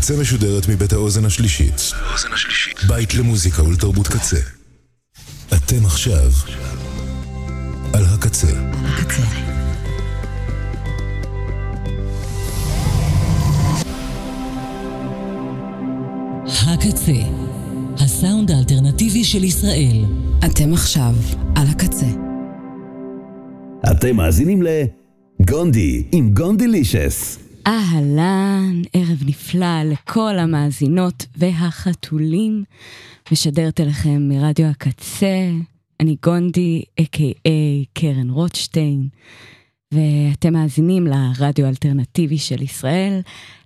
קצה משודרת מבית האוזן השלישית. בית למוזיקה ולתרבות קצה. אתם עכשיו על הקצה. הקצה, הסאונד האלטרנטיבי של ישראל. אתם עכשיו על הקצה. אתם מאזינים לגונדי עם גונדילישס. אהלן, ערב נפלא לכל המאזינות והחתולים. משדרת אליכם מרדיו הקצה. אני גונדי, a.k.a. קרן רוטשטיין, ואתם מאזינים לרדיו האלטרנטיבי של ישראל.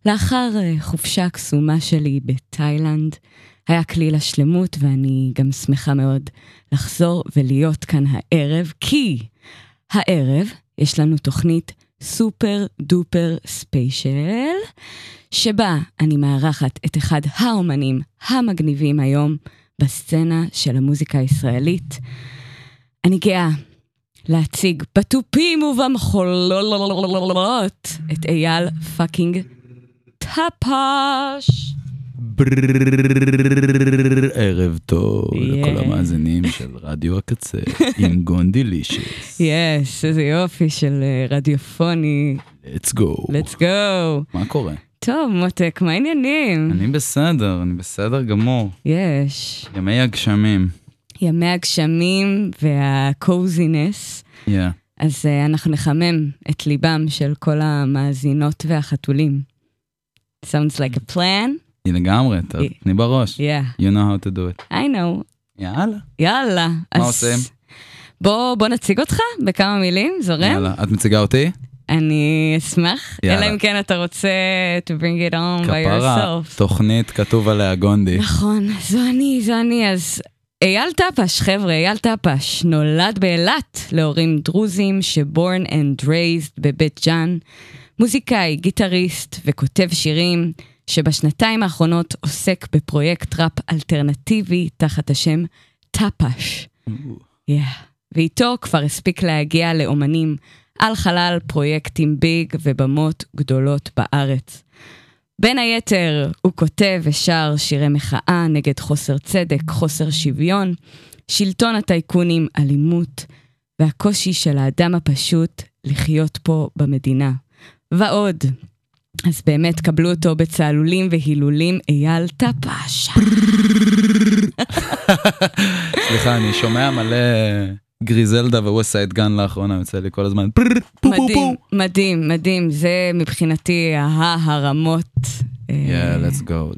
לאחר חופשה קסומה שלי בתאילנד, היה כליל השלמות, ואני גם שמחה מאוד לחזור ולהיות כאן הערב, כי הערב יש לנו תוכנית סופר דופר ספיישל, שבה אני מארחת את אחד האומנים המגניבים היום בסצנה של המוזיקה הישראלית. אני גאה להציג בטופים ובמחולות את אייל פאקינג טפש. ערב טוב לכל המאזינים של רדיו הקצה עם גונדילישס. יש, איזה יופי של רדיופוני. Let's go. מה קורה? טוב, מותק, מה העניינים? אני בסדר גמור. יש. ימי הגשמים והקוזינס. אז אנחנו נחמם את ליבם של כל המאזינות והחתולים. Sounds like a plan. לגמרי, תני בראש. You know how to do it. I know. יאללה. מה עושים? בוא נציג אותך בכמה מילים, זורם. יאללה, את מציגה אותי? אני אשמח, אלא אם כן אתה רוצה to bring it on by yourself. תוכנית כתוב עליה גונדי. נכון, זו אני. אז אייל טפש, חבר'ה, אייל טפש נולד באילת להורים דרוזים שborn and raised בבית ג'אן. מוזיקאי, גיטריסט וכותב שירים, שבשנתיים האחרונות עוסק בפרויקט ראפ אלטרנטיבי תחת השם טפש. ואיתו כבר הספיק להגיע לאומנים על חלל, פרויקטים ביג ובמות גדולות בארץ. בין היתר הוא כותב ושר שירי מחאה נגד חוסר צדק, חוסר שוויון, שלטון הטייקונים, אלימות והקושי של האדם הפשוט לחיות פה במדינה ועוד. אז באמת קבלו אותו בצהלולים והילולים, אייל טפש. סליחה, אני שומע מלא גריזלדה וווסייד גן לאחרונה, יוצא לי כל הזמן. מדהים, זה מבחינתי ההרמות. let's go.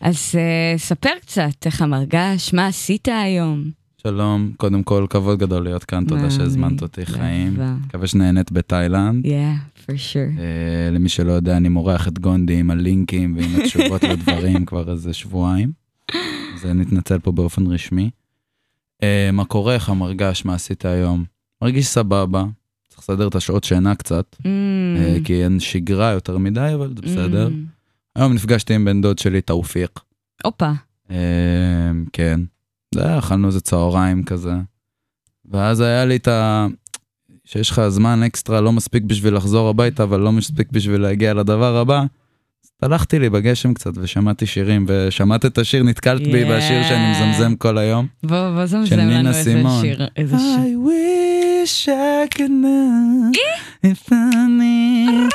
אז ספר קצת איך המרגש, מה עשית היום? שלום, קודם כל, כבוד גדול להיות כאן, תודה שהזמנת אותי, חיים. מקווה שנהנית בתאילנד. Yeah, for sure. למי שלא יודע, אני מורח את גונדי עם הלינקים ועם התשובות לדברים כבר איזה שבועיים. אז אני אתנצל פה באופן רשמי. מה קורה, איך המרגש, מה עשית היום? מרגיש סבבה, צריך לסדר את השעות שינה קצת, כי אין שגרה יותר מדי, אבל זה בסדר. היום נפגשתי עם בן דוד שלי, תאופיק. אופה. כן. אכלנו איזה צהריים כזה, ואז היה לי את שיש לך זמן אקסטרה לא מספיק בשביל לחזור הביתה, אבל לא מספיק בשביל להגיע לדבר הבא, אז הלכתי לי בגשם קצת ושמעתי שירים, ושמעת את השיר, נתקלת בי בשיר שאני מזמזם כל היום, של נינה סימון. I wish I could know if I need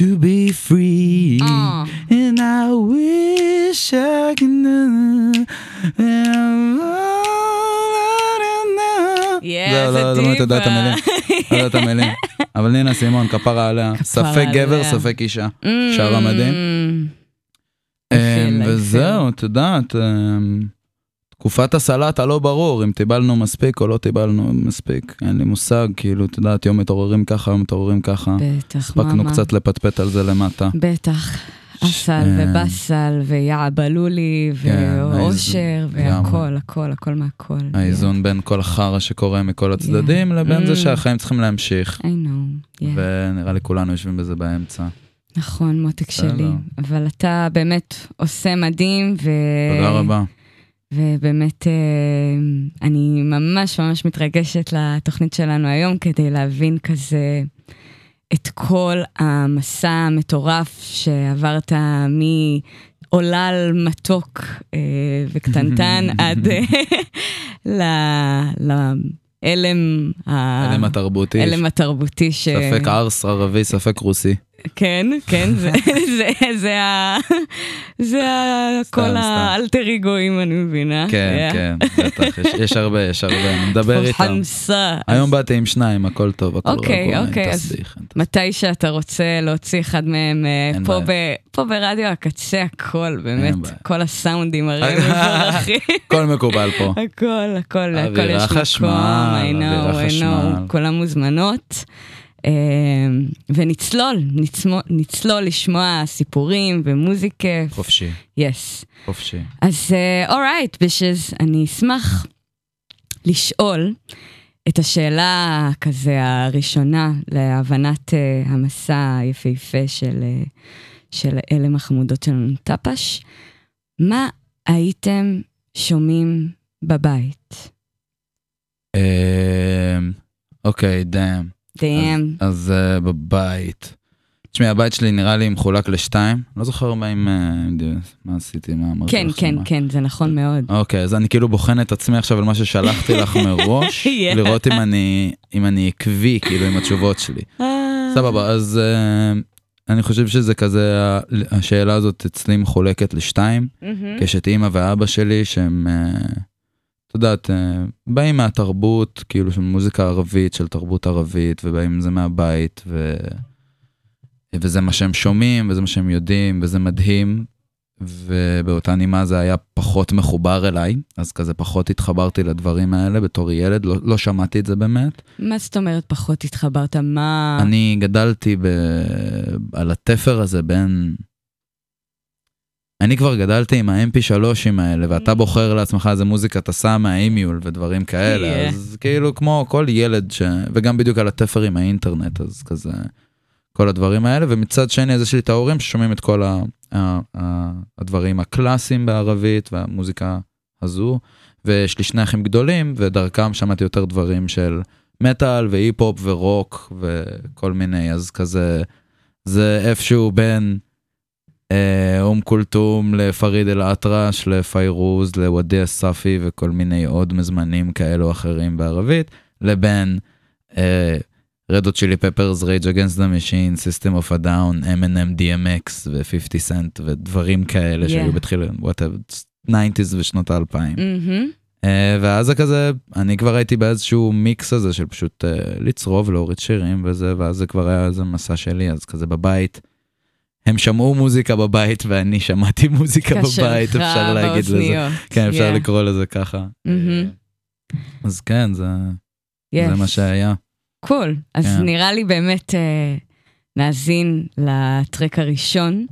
to be free, and I wish I could know and I don't know. לא, לא יודע את המילים. אבל נינה סימון, כפרה עליה, ספק גבר, ספק אישה, שערה מדהים. וזהו, את יודעת, תקופת הסלט הלא ברור, אם טיבלנו מספיק או לא טיבלנו מספיק, אין לי מושג, כאילו, את יודעת, יום מתעוררים ככה, יום מתעוררים ככה, הספקנו קצת לפטפט על זה למטה. בטח, אסל ובסל ויעבלו לי, ואושר, והכל, הכל, הכל מהכל. האיזון בין כל החרה שקורה מכל הצדדים, לבין זה שהחיים צריכים להמשיך. ונראה לי כולנו יושבים בזה באמצע. נכון, מותק שלי, אבל אתה באמת עושה מדהים, תודה רבה. ובאמת אני ממש מתרגשת לתוכנית שלנו היום, כדי להבין כזה את כל המסע המטורף שעברת מעולל מתוק וקטנטן עד אלם התרבותי ספק ארס ערבי, ספק רוסי. כן, כן, זה כל האלטריגויים, אני מבינה. כן, כן, בטח, יש הרבה, יש הרבה, אני מדבר איתם. היום באתי עם שניים, הכל טוב, הכל רגוע, אני תסליח. מתי שאתה רוצה להוציא אחד מהם, פה ברדיו הקצה, הכל, באמת, כל הסאונדים הרי מברכים. הכל מקובל פה. הכל, הכל, הכל יש מקום, כל המוזמנות. ונצלול, נצלול לשמוע סיפורים ומוזיקה. חופשי. Yes. חופשי. אז alright, בשז אני אשמח לשאול את השאלה כזה הראשונה להבנת המסע היפהפה של אלה מחמודות שלנו, טפש. מה הייתם שומעים בבית? אוקיי, דאם. אז בבית. תשמעי, הבית שלי נראה לי מחולק לשתיים. לא זוכר מה עשיתי, מה אמרתי לך. כן, כן, זה נכון מאוד. אוקיי, אז אני כאילו בוחן את עצמי עכשיו על מה ששלחתי לך מראש, לראות אם אני עקבי, כאילו, עם התשובות שלי. סבבה, אז אני חושב שזה כזה, השאלה הזאת אצלי מחולקת לשתיים, כשאת אמא ואבא שלי שהם... יודעת, באים מהתרבות, כאילו של מוזיקה ערבית, של תרבות ערבית, ובאים זה מהבית, וזה מה שהם שומעים, וזה מה שהם יודעים, וזה מדהים, ובאותה נימה זה היה פחות מחובר אליי, אז כזה פחות התחברתי לדברים האלה בתור ילד, לא שמעתי את זה באמת. מה זאת אומרת פחות התחברת? מה? אני גדלתי על התפר הזה בין... אני כבר גדלתי עם ה-MP3 האלה, ואתה בוחר לעצמך איזה מוזיקה, אתה שם מהאימיול ודברים כאלה, אז כאילו כמו כל ילד, וגם בדיוק על התפר עם האינטרנט, אז כזה, כל הדברים האלה, ומצד שני, אז יש לי את ההורים ששומעים את כל הדברים הקלאסיים בערבית, והמוזיקה הזו, ויש לי שני אחים גדולים, ודרכם שמעתי יותר דברים של מטל, והיפ-הופ ורוק, וכל מיני, אז כזה, זה איפשהו בין, כולתום לפריד אל אטרש, לפיירוז, לוואדי הספי וכל מיני עוד מזמנים כאלו אחרים בערבית, לבין Red Hot Chili Peppers, Rage Against The Machine, System of a Down, M&M, DMX ו-50 Cent ודברים כאלה שהיו בתחילה, whatever, 90s ושנות ה-2000. ואז זה כזה, אני כבר הייתי באיזשהו מיקס הזה של פשוט לצרוב, להוריד שירים וזה, ואז זה כבר היה איזה מסע שלי, אז כזה בבית. הם שמעו מוזיקה בבית, ואני שמעתי מוזיקה בבית, אפשר להגיד לזה. כן, אפשר לקרוא לזה ככה. אז כן, זה מה שהיה. קול. אז נראה לי באמת נאזין לטרק הראשון,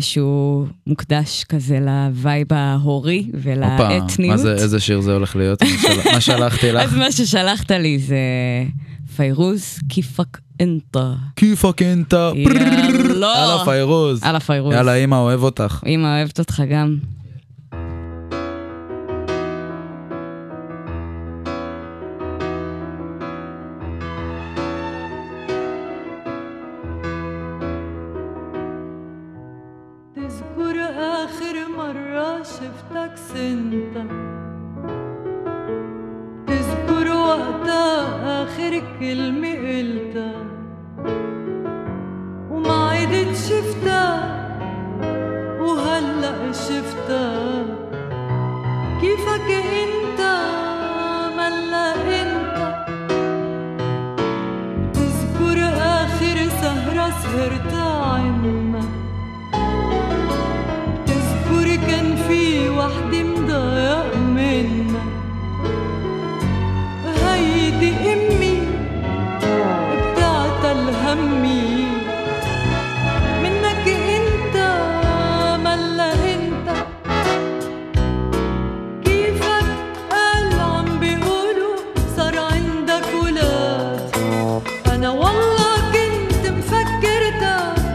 שהוא מוקדש כזה לווייב ההורי ולאתניות. איזה שיר זה הולך להיות? מה שלחתי לך? אז מה ששלחת לי זה פיירוז, כיפק אינטה. כיפק אינטה. יאללה פיירוז. יאללה פיירוז. יאללה, אמא אוהב אותך. אמא אוהבת אותך גם. والله كنت مفكرتك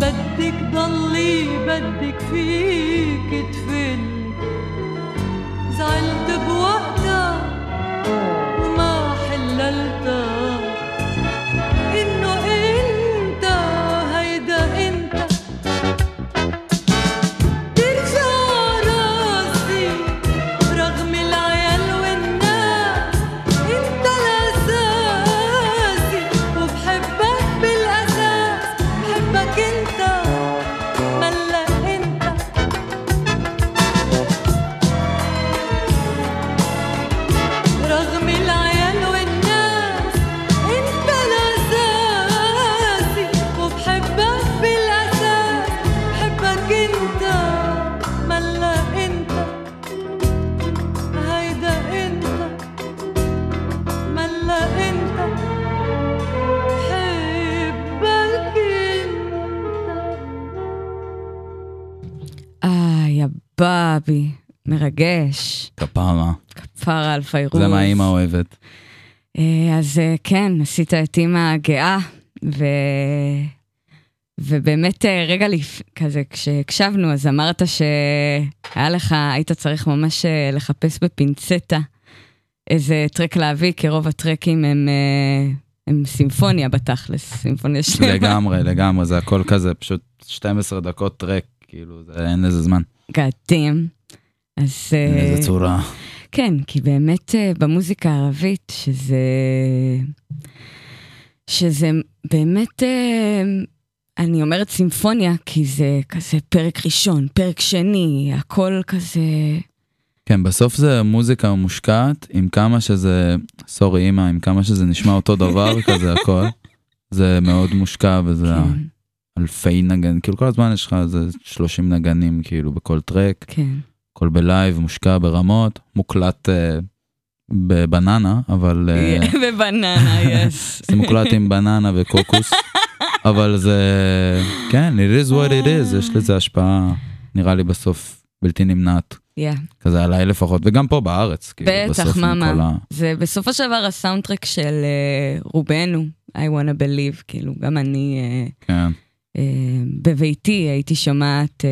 بدك ضلي بدك فيك تفل زعلت بوقتها وما حللتها إنه أنت هيدا أنت ترجع راسي رغم العيال والناس أنت الأساسي وبحبك بالأساس بحبك أنت ملا أنت رغم العيال والناس أنت الأساسي وبحبك بالأساس بحبك أنت ملا أنت هيدا أنت ملا أنت بحبك أنت. יא בבי, מרגש. כפרה. כפרה על פיירוז. זה מה אימא אוהבת. אז כן, עשית את אימא גאה, ובאמת רגע כזה, כשהקשבנו, אז אמרת שהיה לך, היית צריך ממש לחפש בפינצטה איזה טרק להביא, כי רוב הטרקים הם סימפוניה בתכלס, סימפוניה שלמה. לגמרי, זה הכל כזה, פשוט 12 דקות טרק, כאילו, אין לזה זמן. געתים. אז... איזה צורה. כן, כי באמת במוזיקה הערבית, שזה באמת, אני אומרת סימפוניה, כי זה כזה פרק ראשון, פרק שני, הכל כזה... כן, בסוף זה מוזיקה מושקעת, עם כמה שזה, סורי אימא, עם כמה שזה נשמע אותו דבר, כזה הכל. זה מאוד מושקע, וזה אלפי נגנים, כאילו כל הזמן יש לך איזה 30 נגנים, כאילו בכל טרק. כן. הכל בלייב, מושקע ברמות, מוקלט בבננה, אבל... בבננה, יס. זה מוקלט עם בננה וקוקוס, אבל זה... כן, it is what it is, יש לזה השפעה, נראה לי בסוף בלתי נמנעת. כזה עליי לפחות, וגם פה בארץ. בטח, ממה. זה בסופו של דבר הסאונדטרק של רובנו, I wanna believe, כאילו, גם אני... כן. בביתי הייתי שומעת...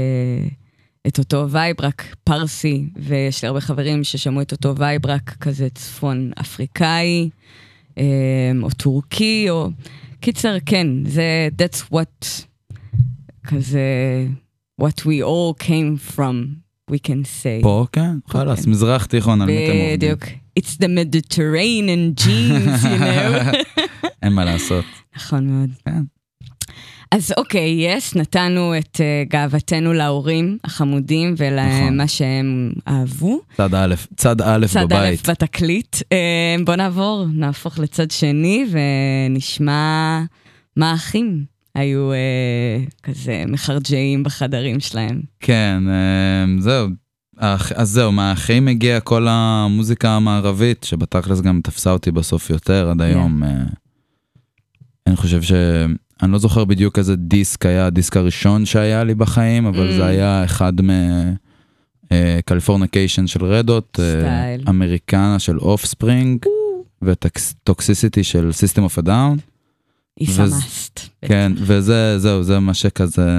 את אותו וייברק פרסי, ויש לי הרבה חברים ששמעו את אותו וייברק כזה צפון אפריקאי, או טורקי, או... קיצר, כן, זה that's what, כזה, what we all came from, we can say. פה, כן, חלס, מזרח תיכון, על מי אתם עובדים. בדיוק, it's the Mediterranean genes, you know. אין מה לעשות. נכון מאוד. כן. אז אוקיי, נתנו את גאוותנו להורים החמודים ולמה שהם אהבו. צד א' בבית. צד א' בתקליט. בוא נעבור, נהפוך לצד שני ונשמע מה האחים היו כזה מחרג'יים בחדרים שלהם. כן, זהו. אז זהו, מהאחים הגיעה כל המוזיקה המערבית, שבתכלס גם תפסה אותי בסוף יותר עד היום. אני חושב ש... אני לא זוכר בדיוק איזה דיסק היה, הדיסק הראשון שהיה לי בחיים, אבל זה היה אחד מקליפורניקיישן של רד הוט, אמריקנה של אופספרינג, וטוקסיסיטי של סיסטם אוף הדאון. איסמאסט. כן, וזהו, זה מה שכזה,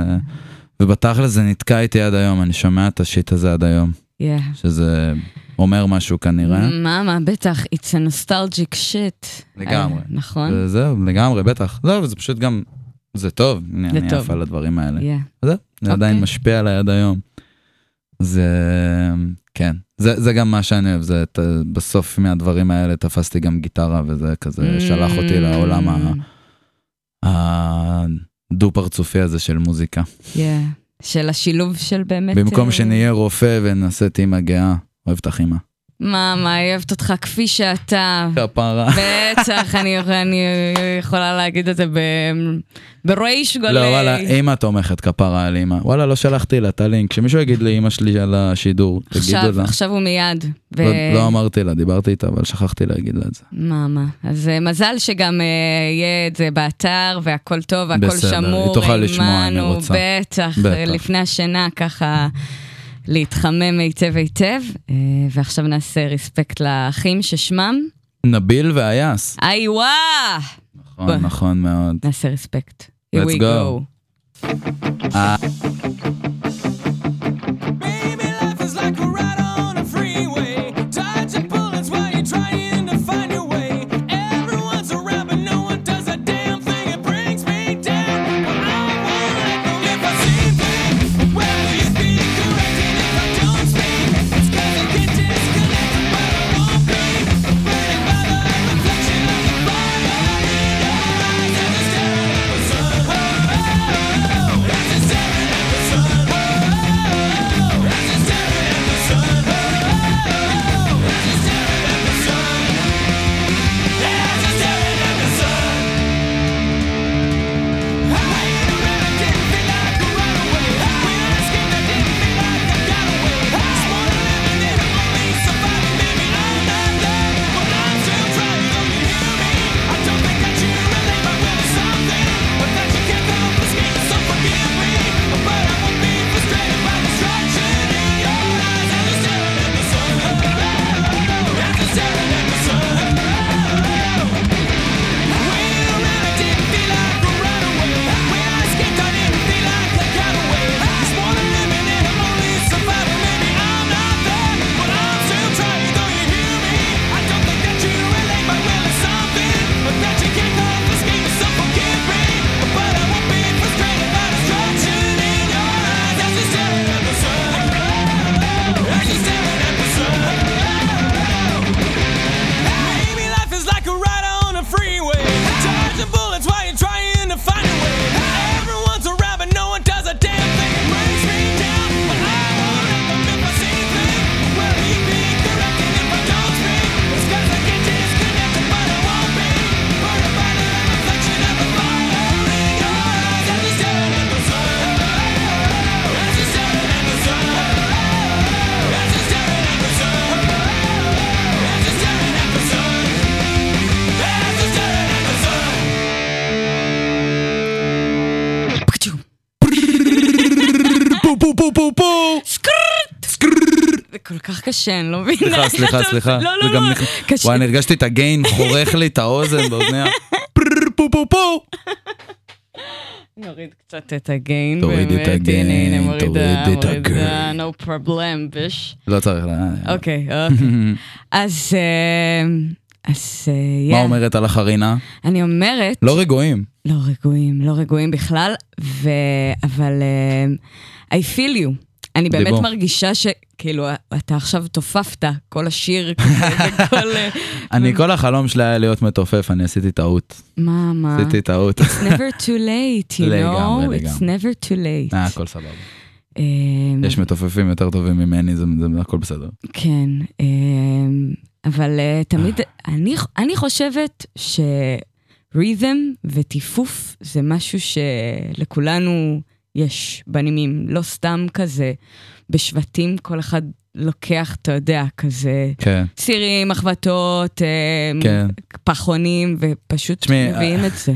ובתכל'ס זה נתקע איתי עד היום, אני שומע את השיט הזה עד היום. שזה אומר משהו כנראה. מאמה, בטח, it's a nostalgic shit. לגמרי. נכון? זהו, לגמרי, בטח. זהו, וזה פשוט גם, זה טוב. אני אהפה על הדברים האלה. זהו, זה עדיין משפיע עליי עד היום. זה, כן. זה גם מה שאני אוהב, זה בסוף מהדברים האלה תפסתי גם גיטרה, וזה כזה שלח אותי לעולם הדו-פרצופי הזה של מוזיקה. של השילוב של באמת... במקום שנהיה רופא ונעשית אימא גאה, אוהבת אותך אימא. מה, היא אוהבת אותך כפי שאתה... כפרה. בטח, אני יכולה להגיד את זה בריש גולי. לא, וואלה, אימא תומכת כפרה על אימא. וואלה, לא שלחתי לה את הלינק. כשמישהו יגיד לי אימא שלי על השידור, תגיד את זה. עכשיו הוא מיד. לא אמרתי לה, דיברתי איתה, אבל שכחתי להגיד לה את זה. מה, אז מזל שגם יהיה את זה באתר, והכל טוב, והכל שמור. היא תוכל לשמוע, אני רוצה. בטח, לפני השינה, ככה... להתחמם היטב, ועכשיו נעשה ריספקט לאחים ששמם. נביל ואייס. נכון, נכון מאוד. נעשה ריספקט. Here we go. קשה, אני לא מבינה. סליחה. לא. קשה. וואי, נרגשתי את הגיין, חורך לי את האוזן באוזניה. פו. נוריד קצת את הגיין. תוריד את הגיין. No problem, ביש. לא צריך. אוקיי. אז... מה אומרת על החרינה? אני אומרת... לא רגועים בכלל, אבל... I feel you. אני באמת מרגישה ש... כאילו, אתה עכשיו תופפת, כל השיר, וכל... אני, כל החלום שלי היה להיות מתופף, אני עשיתי טעות. מה? עשיתי טעות. It's never too late, you know? It's never too late. הכל סבבה. יש מתופפים יותר טובים ממני, זה הכל בסדר. כן, אבל תמיד, אני חושבת שריתם וטיפוף זה משהו שלכולנו... יש בנימים, לא סתם כזה, בשבטים כל אחד לוקח, אתה יודע, כזה, צירים, החבטות, פחונים, ופשוט מביאים את זה.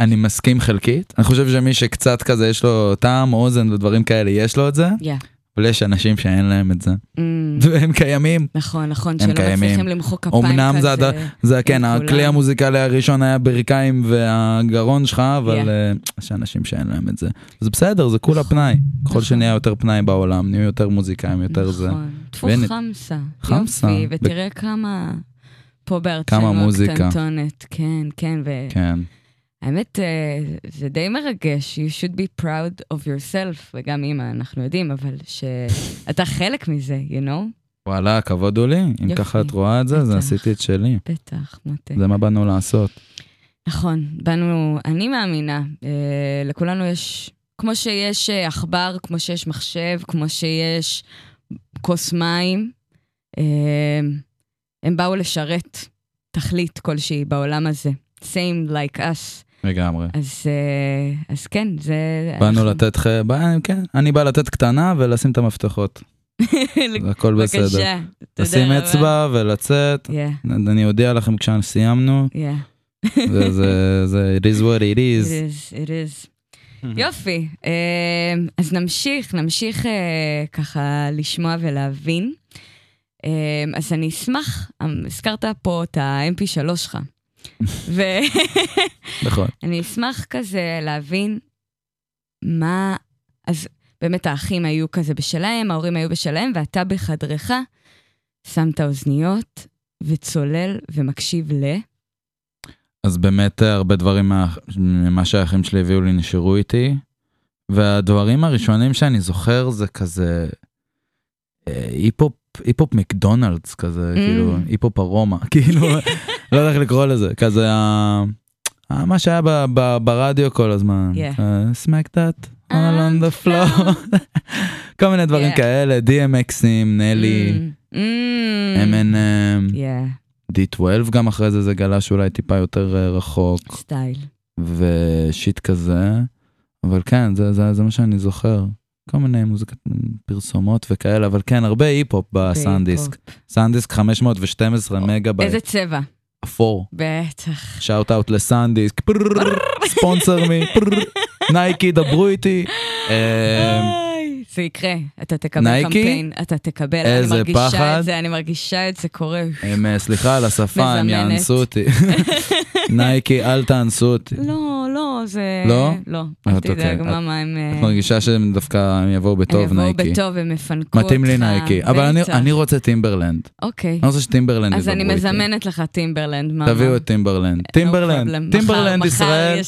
אני מסכים חלקית, אני חושב שמי שקצת כזה יש לו טעם, אוזן ודברים כאלה, יש לו את זה, אבל יש אנשים שאין להם את זה, והם קיימים. נכון, שלא מצליחים למחוא כפיים כזה. אמנם זה, כן, הכלי המוזיקלי הראשון היה בריקיים והגרון שלך, אבל יש אנשים שאין להם את זה. זה בסדר, זה כולה פנאי. ככל שנהיה יותר פנאי בעולם, נהיו יותר מוזיקאים, יותר זה. נכון, תפוך חמסה, יופי, ותראה כמה פה בארצנו הקטנטונת. כן, האמת, זה די מרגש, you should be proud of yourself, וגם אמא, אנחנו יודעים, אבל שאתה חלק מזה, you know? וואלה, הכבוד הוא לי, אם יופי. ככה את רואה את זה, בטח, זה עשיתי את שלי. בטח, מותק. זה מה באנו לעשות. נכון, באנו, אני מאמינה, לכולנו יש, כמו שיש עכבר, כמו שיש מחשב, כמו שיש כוס מים, הם באו לשרת תכלית כלשהי בעולם הזה. same like us. לגמרי. אז כן, זה... באנו לתת... כן, אני בא לתת קטנה ולשים את המפתחות. הכל בסדר. בבקשה. לשים אצבע ולצאת. אני הודיע לכם כשסיימנו. זה... it is what it is. It is. יופי. אז נמשיך ככה לשמוע ולהבין. אז אני אשמח, הזכרת פה את ה-MP3 שלך. ואני אשמח כזה להבין מה אז באמת האחים היו כזה בשלהם, ההורים היו בשלהם, ואתה בחדרך שם את האוזניות וצולל ומקשיב ל... אז באמת הרבה דברים ממה שהאחים שלי הביאו לי נשארו איתי, והדברים הראשונים שאני זוכר זה כזה היפופ מקדונלדס כזה, כאילו היפופ ארומה, כאילו לא יודע איך לקרוא לזה, כזה מה שהיה ברדיו כל הזמן, סמק דאט all on the floor, כל מיני דברים כאלה, DMXים, נלי, M&M, D-12 גם אחרי זה, זה גלה שאולי טיפה יותר רחוק, סטייל, ושיט כזה, אבל כן, זה מה שאני זוכר, כל מיני מוזיקת פרסומות וכאלה, אבל כן, הרבה היפ-הופ בסנדיסק, סנדיסק 512 מגה-בייט. איזה צבע? אפור. בטח. שאוט-אוט לסנדיסק, ספונסר מי, נייקי, דברו איתי. זה יקרה, אתה תקבל קמפיין, אתה תקבל, אני מרגישה את זה, קורה. סליחה על השפה, הם יאנסו אותי. נייקי, אל תאנסו אותי. לא, זה... לא? לא, אל תדאג, מה הם... את מרגישה שהם דווקא יבואו בטוב נייקי. הם יבואו בטוב, הם מפנקו אותך. מתאים לי נייקי, אבל אני רוצה טימברלנד. אוקיי. אני רוצה שטימברלנד ידברו איתי. אז אני מזמנת לך טימברלנד, מה? תביאו את טימברלנד. טימברלנד ישראל.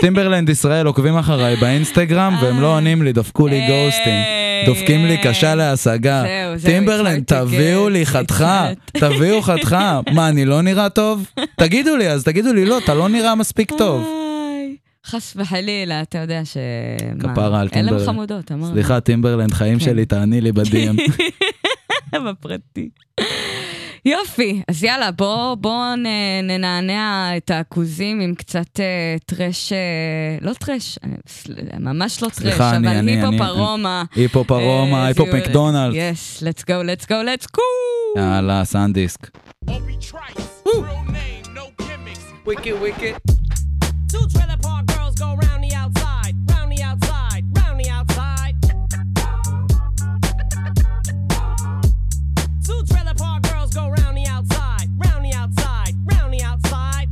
טימברלנד ישראל עוקבים אחריי באינסטגרם, והם לא עונים לי, דפקו לי גוסטינג. דופקים לי קשה להשגה. טימברלנד, תביאו לי חתכה. תביאו חתכה. מה, אני לא נראה טוב? תגידו לי, אז תגידו לי, לא, אתה לא נראה מספיק טוב. חס וחלילה, אתה יודע ש... כפרה על טימברלנד. אלם חמודות, אמרנו. סליחה, טימברלנד, חיים שלי, תעני לי בדיאם. בפרטי. יופי, אז יאללה, בואו ננענע את העכוזים עם קצת טרש, לא טרש, ממש לא טרש, אבל היפופ ארומה. היפופ ארומה, היפופ מקדונלדס. יס, let's go, let's go, let's go. יאללה, סנדיסק. וויקי, וויקי. Two trailer park girls go round the outside, round the outside, round the outside. Two trailer park girls go round the outside, round the outside, round the outside.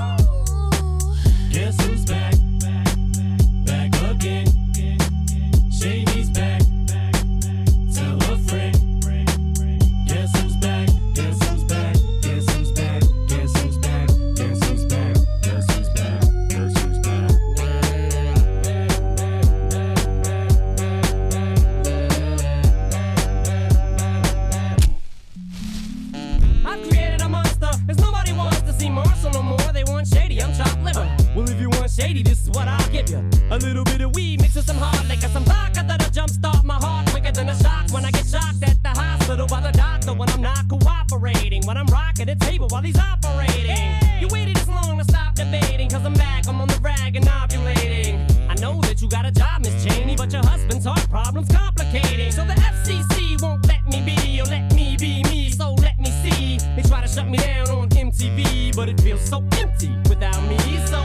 Ooh. Guess who's back? Back again. Shady's back. Tell a friend. Guess who's back? Shady, this is what I'll give you. A little bit of weed mixed with some hard liquor, some vodka that'll jumpstart my heart quicker than a shock. When I get shocked at the hospital by the doctor, when I'm not cooperating, when I'm rocking the table while he's operating. Hey! You waited this long to stop debating, 'cause I'm back, I'm on the rag and ovulating. I know that you got a job, Miss Cheney, but your husband's heart problem's complicating. So the FCC won't let me be, or let me be me, so let me see. They try to shut me down on MTV, but it feels so empty without me, so...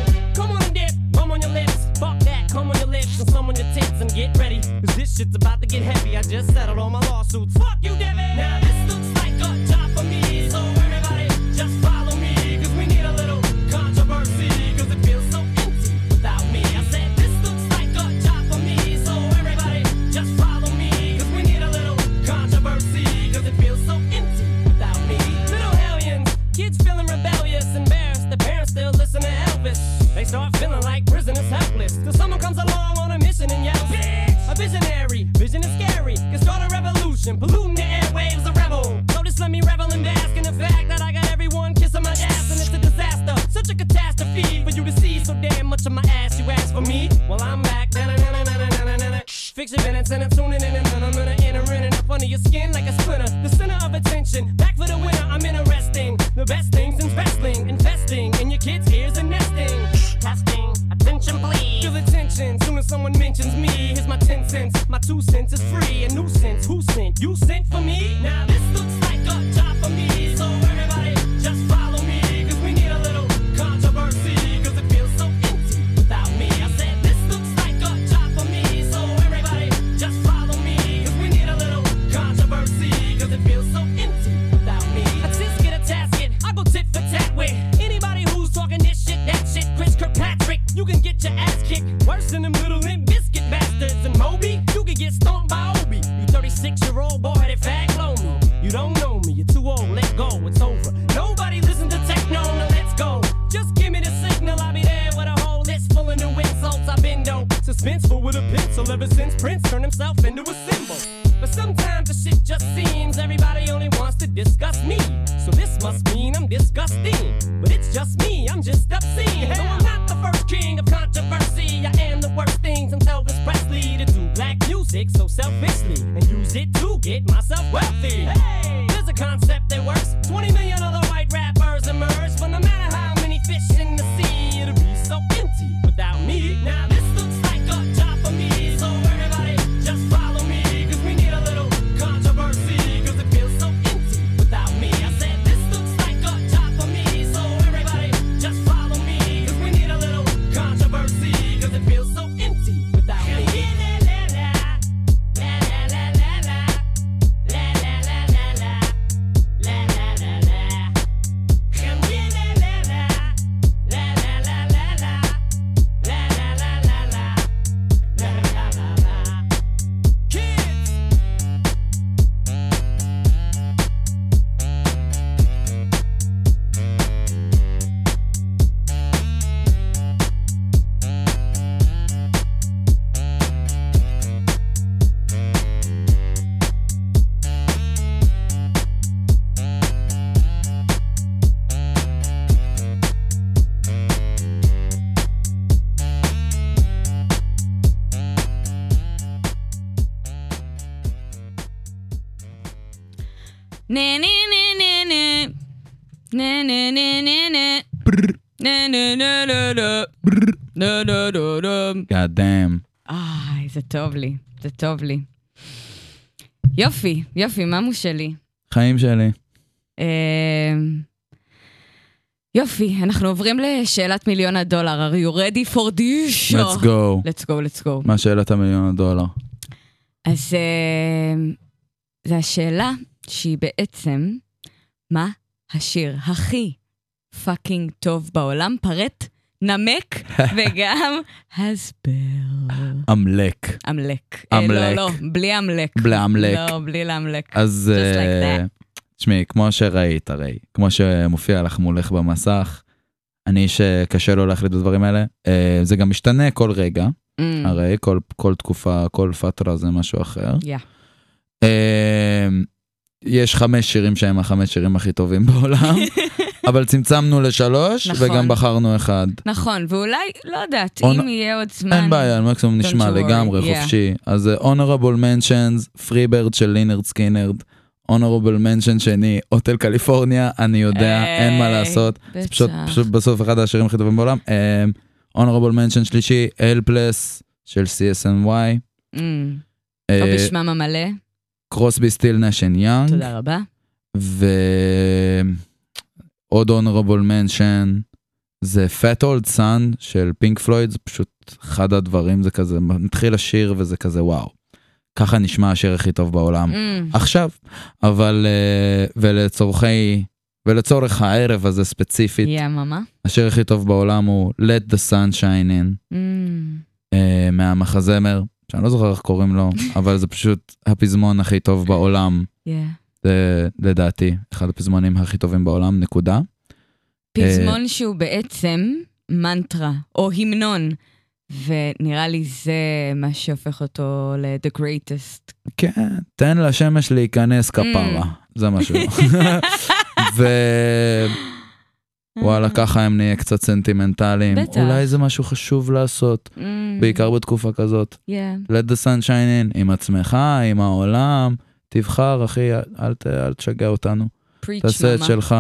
on your lips, fuck that, come on your lips and some on your tits and get ready, 'cause this shit's about to get heavy. I just settled all my lawsuits, fuck you, Debbie. Now this looks like a job for me, so everybody just follow me, 'cause we need a little controversy, 'cause it feels so empty without me. I said this looks like a job for me, so everybody just follow me, 'cause we need a little controversy, 'cause it feels so empty without me. Little hellions, kids feeling rebellious, embarrassed, the parents still listen to Elvis. They start feeling like prisoners helpless, 'cause someone comes along on a mission and yells, bitch! A visionary, vision is scary, can start a revolution, polluting the airwaves, a rebel. So just let me revel and bask in the fact that I got everyone kissing my ass, and it's a disaster, such a catastrophe for you to see so damn much of my ass. You ask for me, well I'm back. Fix your minutes and I'm tuning in, and I'm gonna enter in and up under your skin like a splinter, the center of attention, back for the winner. I'm interesting, the best things in wrestling, investing in your kids' ears and nesting. Testing, attention please. Feel attention, soon as someone mentions me. Here's my 10 cents, my 2 cents is free. A nuisance, who sent? You sent for me? Now this looks like a job for me, so everybody just follow me, 'cause we need a little controversy, 'cause it feels so empty without me. I said this looks like a job for me, so everybody just follow me, 'cause we need a little controversy, 'cause it feels so empty without me. I just get a tasket, I go tit for tat with anybody who's talking this shit, that shit, Chris Kirkpatrick. You can get your ass kick, worse than them little Limp Bizkit bastards. And Moby, you could get stomped by Obi. You 36-year-old boy that fag lonely. You don't know me, you're too old, let go, it's over. Nobody listen to techno, now let's go. Just give me the signal, I'll be there with a whole list full of new insults. I've been dope, suspenseful with a pencil ever since Prince turned himself into a symbol. But sometimes the shit just seems everybody only wants to discuss me. So this must mean I'm disgusting. But it's just me, I'm just obscene. Though I'm not the first king of controversy, I am the worst thing since Elvis Presley to do black music so selfishly and use it to get myself wealthy. Hey, there's a concept that works. 20 million other white rappers emerge, but no matter how many fish in the sea, it'll be so empty without me. Now this looks like a job for me, so everybody just follow me. God damn. איי, זה טוב לי, זה טוב לי. יופי, יופי, ממו שלי. חיים שלי. יופי, אנחנו עוברים לשאלת מיליון הדולר. Are you ready for this? Let's go. Let's go, let's go. מה שאלת המיליון הדולר? אז זה השאלה שהיא בעצם, מה השיר הכי פאקינג טוב בעולם? פרט, נמק, וגם הסבר. אמלק. אמלק. לא, בלי אמלק. בלי אמלק. לא, בלי להמלק. אז, תשמעי, כמו שראית, הרי, כמו שמופיע לך מולך במסך, אני שקשה לו להחליט בדברים האלה, זה גם משתנה כל רגע, הרי, כל תקופה, כל פטרה זה משהו אחר. יש 5 שירים שהם 5 שירים הכי טובים בעולם, אבל צמצמנו ל3, נכון. וגם בחרנו אחד. נכון, ואולי, לא יודעת, אם יהיה עוד זמן... אין בעיה, מקסימום נשמע לגמרי, חופשי. אז honorable mentions, Freebird של לינרד סקינרד, honorable mention שני, הוטל קליפורניה, אני יודע, אין מה לעשות. זה פשוט בסוף אחד השירים הכי טובים בעולם. honorable mention שלישי, Helpless של CSNY. או בשמם המלא. קרוסבי סטיל נשן יאנג. תודה רבה. עוד honorable mention, זה Fat Old Son של פינק פלויד, זה פשוט אחד הדברים, זה כזה, מתחיל השיר וזה כזה וואו, ככה נשמע השיר הכי טוב בעולם, עכשיו, אבל, ולצורך הערב הזה ספציפית, השיר הכי טוב בעולם הוא Let the Sunshine In, מהמחזמר, שאני לא זוכר איך קוראים לו, אבל זה פשוט הפזמון הכי טוב בעולם. זה לדעתי אחד הפזמונים הכי טובים בעולם, נקודה. פזמון שהוא בעצם מנטרה, או המנון, ונראה לי זה מה שהופך אותו ל-the greatest. כן, תן לשמש להיכנס כפרה, זה משהו. וואלה, ככה הם נהיה קצת סנטימנטליים. אולי זה משהו חשוב לעשות, בעיקר בתקופה כזאת. Let the sunshine in, עם עצמך, עם העולם. תבחר, אחי, אל תשגע אותנו. תעשה את שלך.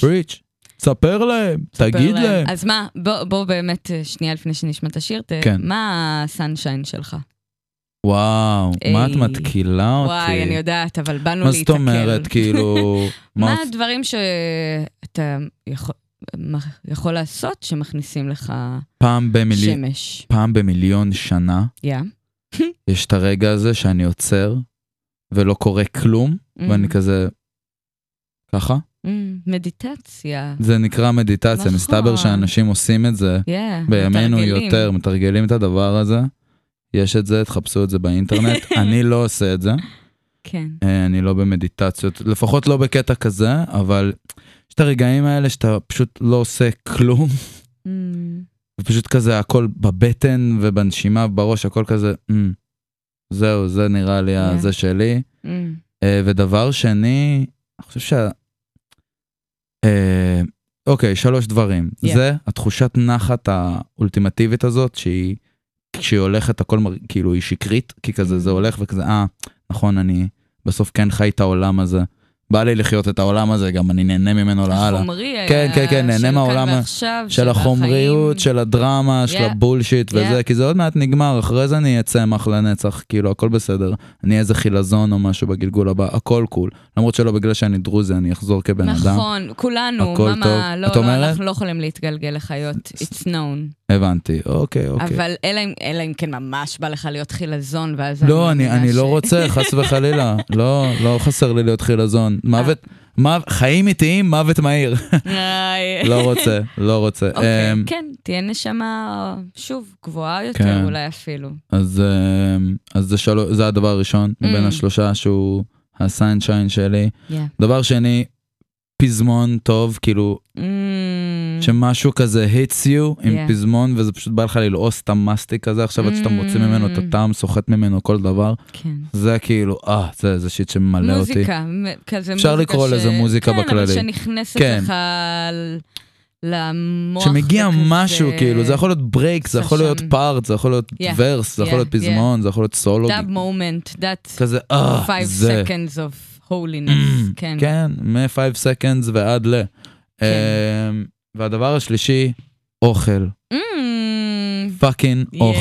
פריץ'. תספר להם, תגיד להם. אז מה, בוא באמת שנייה לפני שנשמע את השיר, מה הסנשיין שלך? וואו, מה את מתקילה אותי? וואי, אני יודעת, אבל באנו להתקל. מה זאת אומרת, כאילו... מה הדברים שאתה יכול לעשות שמכניסים לך שמש? פעם במיליון שנה, יש את הרגע הזה שאני עוצר, ולא קורה כלום, ואני כזה, ככה, מדיטציה. זה נקרא מדיטציה, מסתבר שאנשים עושים את זה, בימינו יותר, מתרגלים את הדבר הזה, יש את זה, תחפשו את זה באינטרנט, אני לא עושה את זה, אני לא במדיטציות, לפחות לא בקטע כזה, אבל יש את הרגעים האלה שאתה פשוט לא עושה כלום, ופשוט כזה הכל בבטן ובנשימה ובראש, הכל כזה, זהו, זה נראה לי זה שלי, ודבר שני, אני חושב אוקיי, 3 דברים. זה התחושת נחת האולטימטיבית הזאת, כשהיא הולכת, הכל כאילו היא שקרית, כי כזה זה הולך וכזה, נכון, אני בסוף כן חי את העולם הזה. בא לי לחיות את העולם הזה, גם אני נהנה ממנו להלאה. החומרי היה, כן, נהנה מהעולם של החומריות, של הדרמה, של הבולשיט וזה, כי זה עוד מעט נגמר, אחרי זה אני אצמח לנצח, כאילו הכל בסדר, אני איזה חילזון או משהו בגלגול הבא, הכל קול. למרות שלא בגלל שאני דרוזי, אני אחזור כבן אדם. נכון, כולנו, ממה, לא, אנחנו לא יכולים להתגלגל לחיות, it's known. הבנתי, אוקיי. אבל אלא אם כן ממש בא לך להיות חילזון, ואז לא, אני לא רוצה, חס וחלילה, לא חסר לי להיות חילזון. מוות, חיים איטיים, מוות מהיר. לא רוצה. כן, תהיה נשמה שוב, גבוהה יותר אולי אפילו. אז זה הדבר הראשון, מבין ה3 שהוא הסיינשיין שלי. דבר שני, פזמון טוב, כאילו, שמשהו כזה hits you עם פזמון, וזה פשוט בא לך ללעוס את המסטיק הזה, עכשיו עד שאתה מוצא ממנו את הטעם, סוחט ממנו כל דבר, זה כאילו, זה שיט שממלא אותי. מוזיקה, כזה מוזיקה. אפשר לקרוא לזה מוזיקה בכללי. כן, אבל שנכנסת לך למוח. שמגיע משהו, כאילו, זה יכול להיות ברייק, זה יכול להיות פארט, זה יכול להיות ורס, זה יכול להיות פזמון, זה יכול להיות סולו. That moment, that 5 seconds of holiness, כן, מ-5 seconds ועד ל. והדבר השלישי, אוכל. פאקינג אוכל.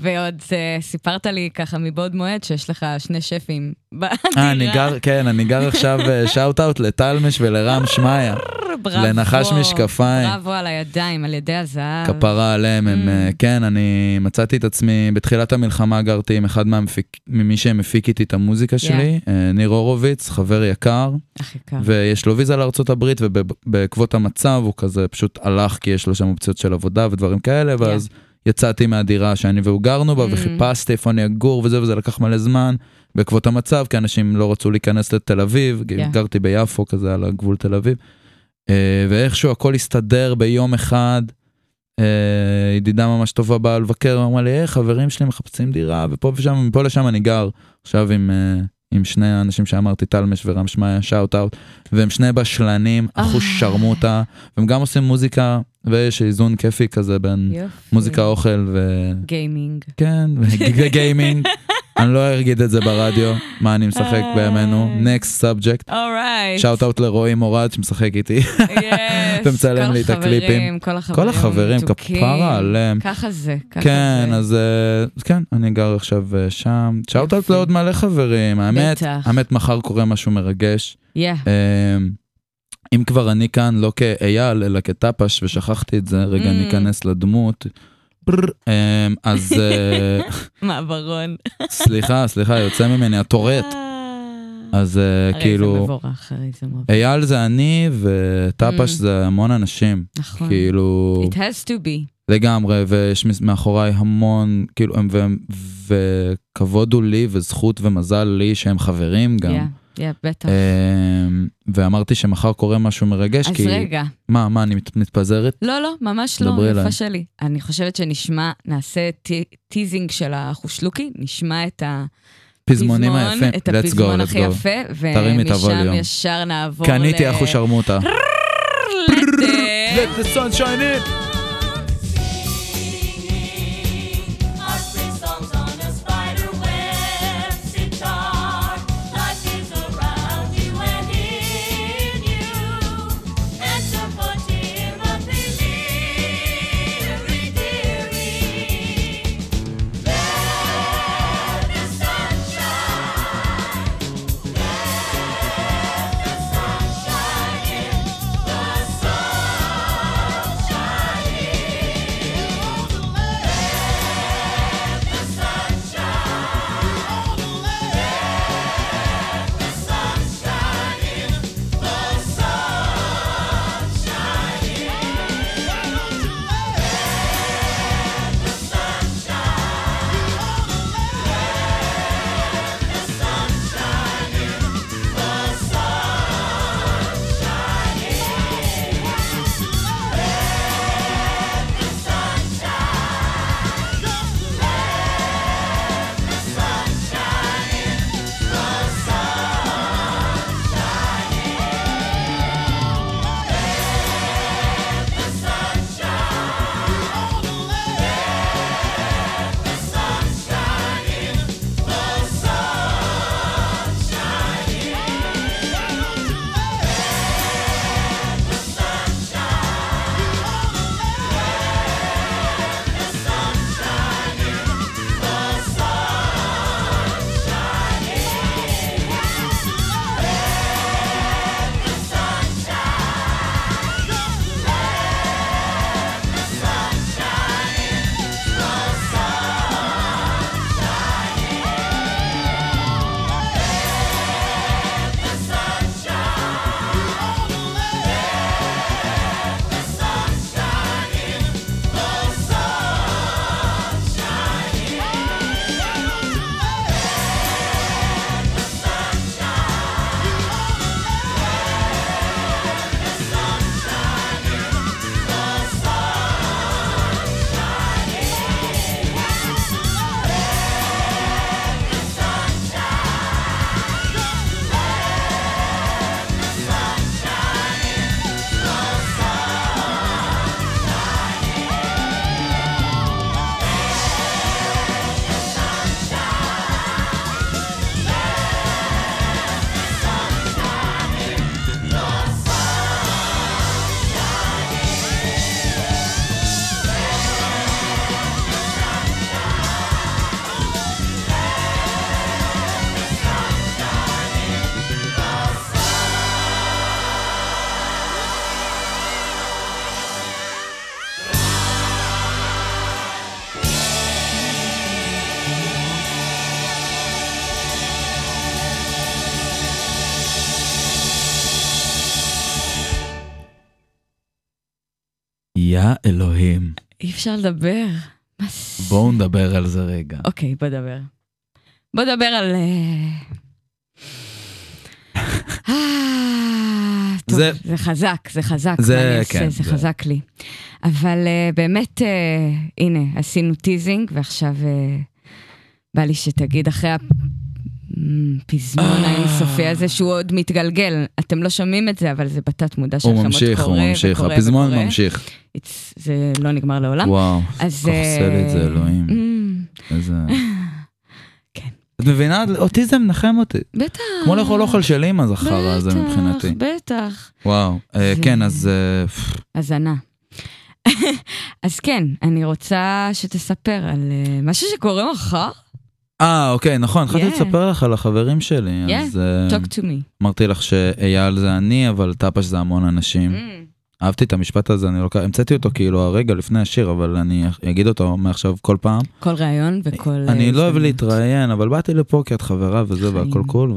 ועוד סיפרת לי ככה מבעוד מועד שיש לך 2 שפים. אני גר עכשיו שאוט-אוט לטלמש ולרם שמיה. לנחש משקפיים. בראבו על הידיים, על ידי הזהב. כפרה עליהם. כן, אני מצאתי את עצמי, בתחילת המלחמה גרתי עם אחד ממי שמפיק איתי את המוזיקה שלי, ניר הורוביץ, חבר יקר. ויש לו ויזה לארצות הברית, ובעקבות המצב הוא כזה פשוט הלך, כי יש לו שם אופציות של עבודה ודברים כאלה, ואז יצאתי מהדירה שאני והוא גרנו בה, וחיפשתי איפה אני אגור וזה לקח מלא זמן, בעקבות המצב, כי אנשים לא רצו להיכנס לתל אביב, גרתי ביפו כזה על הגבול תל אביב. ואיכשהו הכל הסתדר ביום אחד, ידידה ממש טובה באה לבקר, אמרה לי, חברים שלי מחפשים דירה, ופה ושם, מפה לשם אני גר, עכשיו עם 2 האנשים שאמרתי, טלמש ורם שמיה, שאוט-אוט, והם 2 בשלנים, אחוש שרמוטה, והם גם עושים מוזיקה, ויש איזון כיפי כזה בין מוזיקה, אוכל וגיימינג. כן, וגיימינג. אני לא ארגיד את זה ברדיו, מה אני משחק בימינו, next subject, שאוט אאוט לרועי מורד שמשחק איתי, ומצלם לי את הקליפים, כל החברים, כפרה עליהם, ככה זה, כן, אז כן, אני גר עכשיו שם, שאוט אאוט לעוד מלא חברים, האמת מחר קורה משהו מרגש, אם כבר אני כאן, לא כאייל, אלא כטפש, ושכחתי את זה, רגע ניכנס לדמות, אז מעברון, סליחה, יוצא ממני התורט. אז כאילו אייל זה אני וטפש זה המון אנשים, כאילו it has to be לגמרי, ויש מאחוריי המון, כאילו, וכבוד הוא לי וזכות ומזל לי שהם חברים גם. בטח. ואמרתי שמחר קורה משהו מרגש, אז כי רגע. מה, אני מתפזרת? לא, ממש לא, יפה שלי. אני חושבת שנשמע, נעשה טיזינג של החושלוקי, נשמע את הפזמונים היפים, את הפזמון הכי יפה, ומשם ישר נעבור קניתי אחוש ארמוטה. Let the sun shine in. היה אלוהים. אי אפשר לדבר. בואו נדבר על זה רגע. אוקיי, בוא נדבר. בוא נדבר על... טוב, זה חזק, זה חזק. זה חזק לי. אבל באמת, הנה, עשינו טיזינג, ועכשיו בא לי שתגיד אחרי הפזמון האינסופי הזה, שהוא עוד מתגלגל. אתם לא שומעים את זה, אבל זה בתת מודע שלכם עוד קורה וקורה. הוא ממשיך, הפזמון ממשיך. זה לא נגמר לעולם. וואו, כוחסה לי את זה, אלוהים. איזה... את מבינה, אוטיזם נחם אותי. בטח. כמו לאכול אוכל של אימא, זה חרא הזה מבחינתי. בטח. וואו, כן, אז... אז ענה. אז כן, אני רוצה שתספר על משהו שקורה מחר. אוקיי, נכון, חייתי לספר לך על החברים שלי. talk to me. אמרתי לך שאייל זה אני, אבל טאפש זה המון אנשים. אהבתי את המשפט הזה, אני לוקח, המצאתי אותו כאילו הרגע לפני השיר, אבל אני אגיד אותו מעכשיו כל פעם. כל רעיון וכל... אני לא אוהב להתראיין, אבל באתי לפה כי את חברה וזה, והכל קול,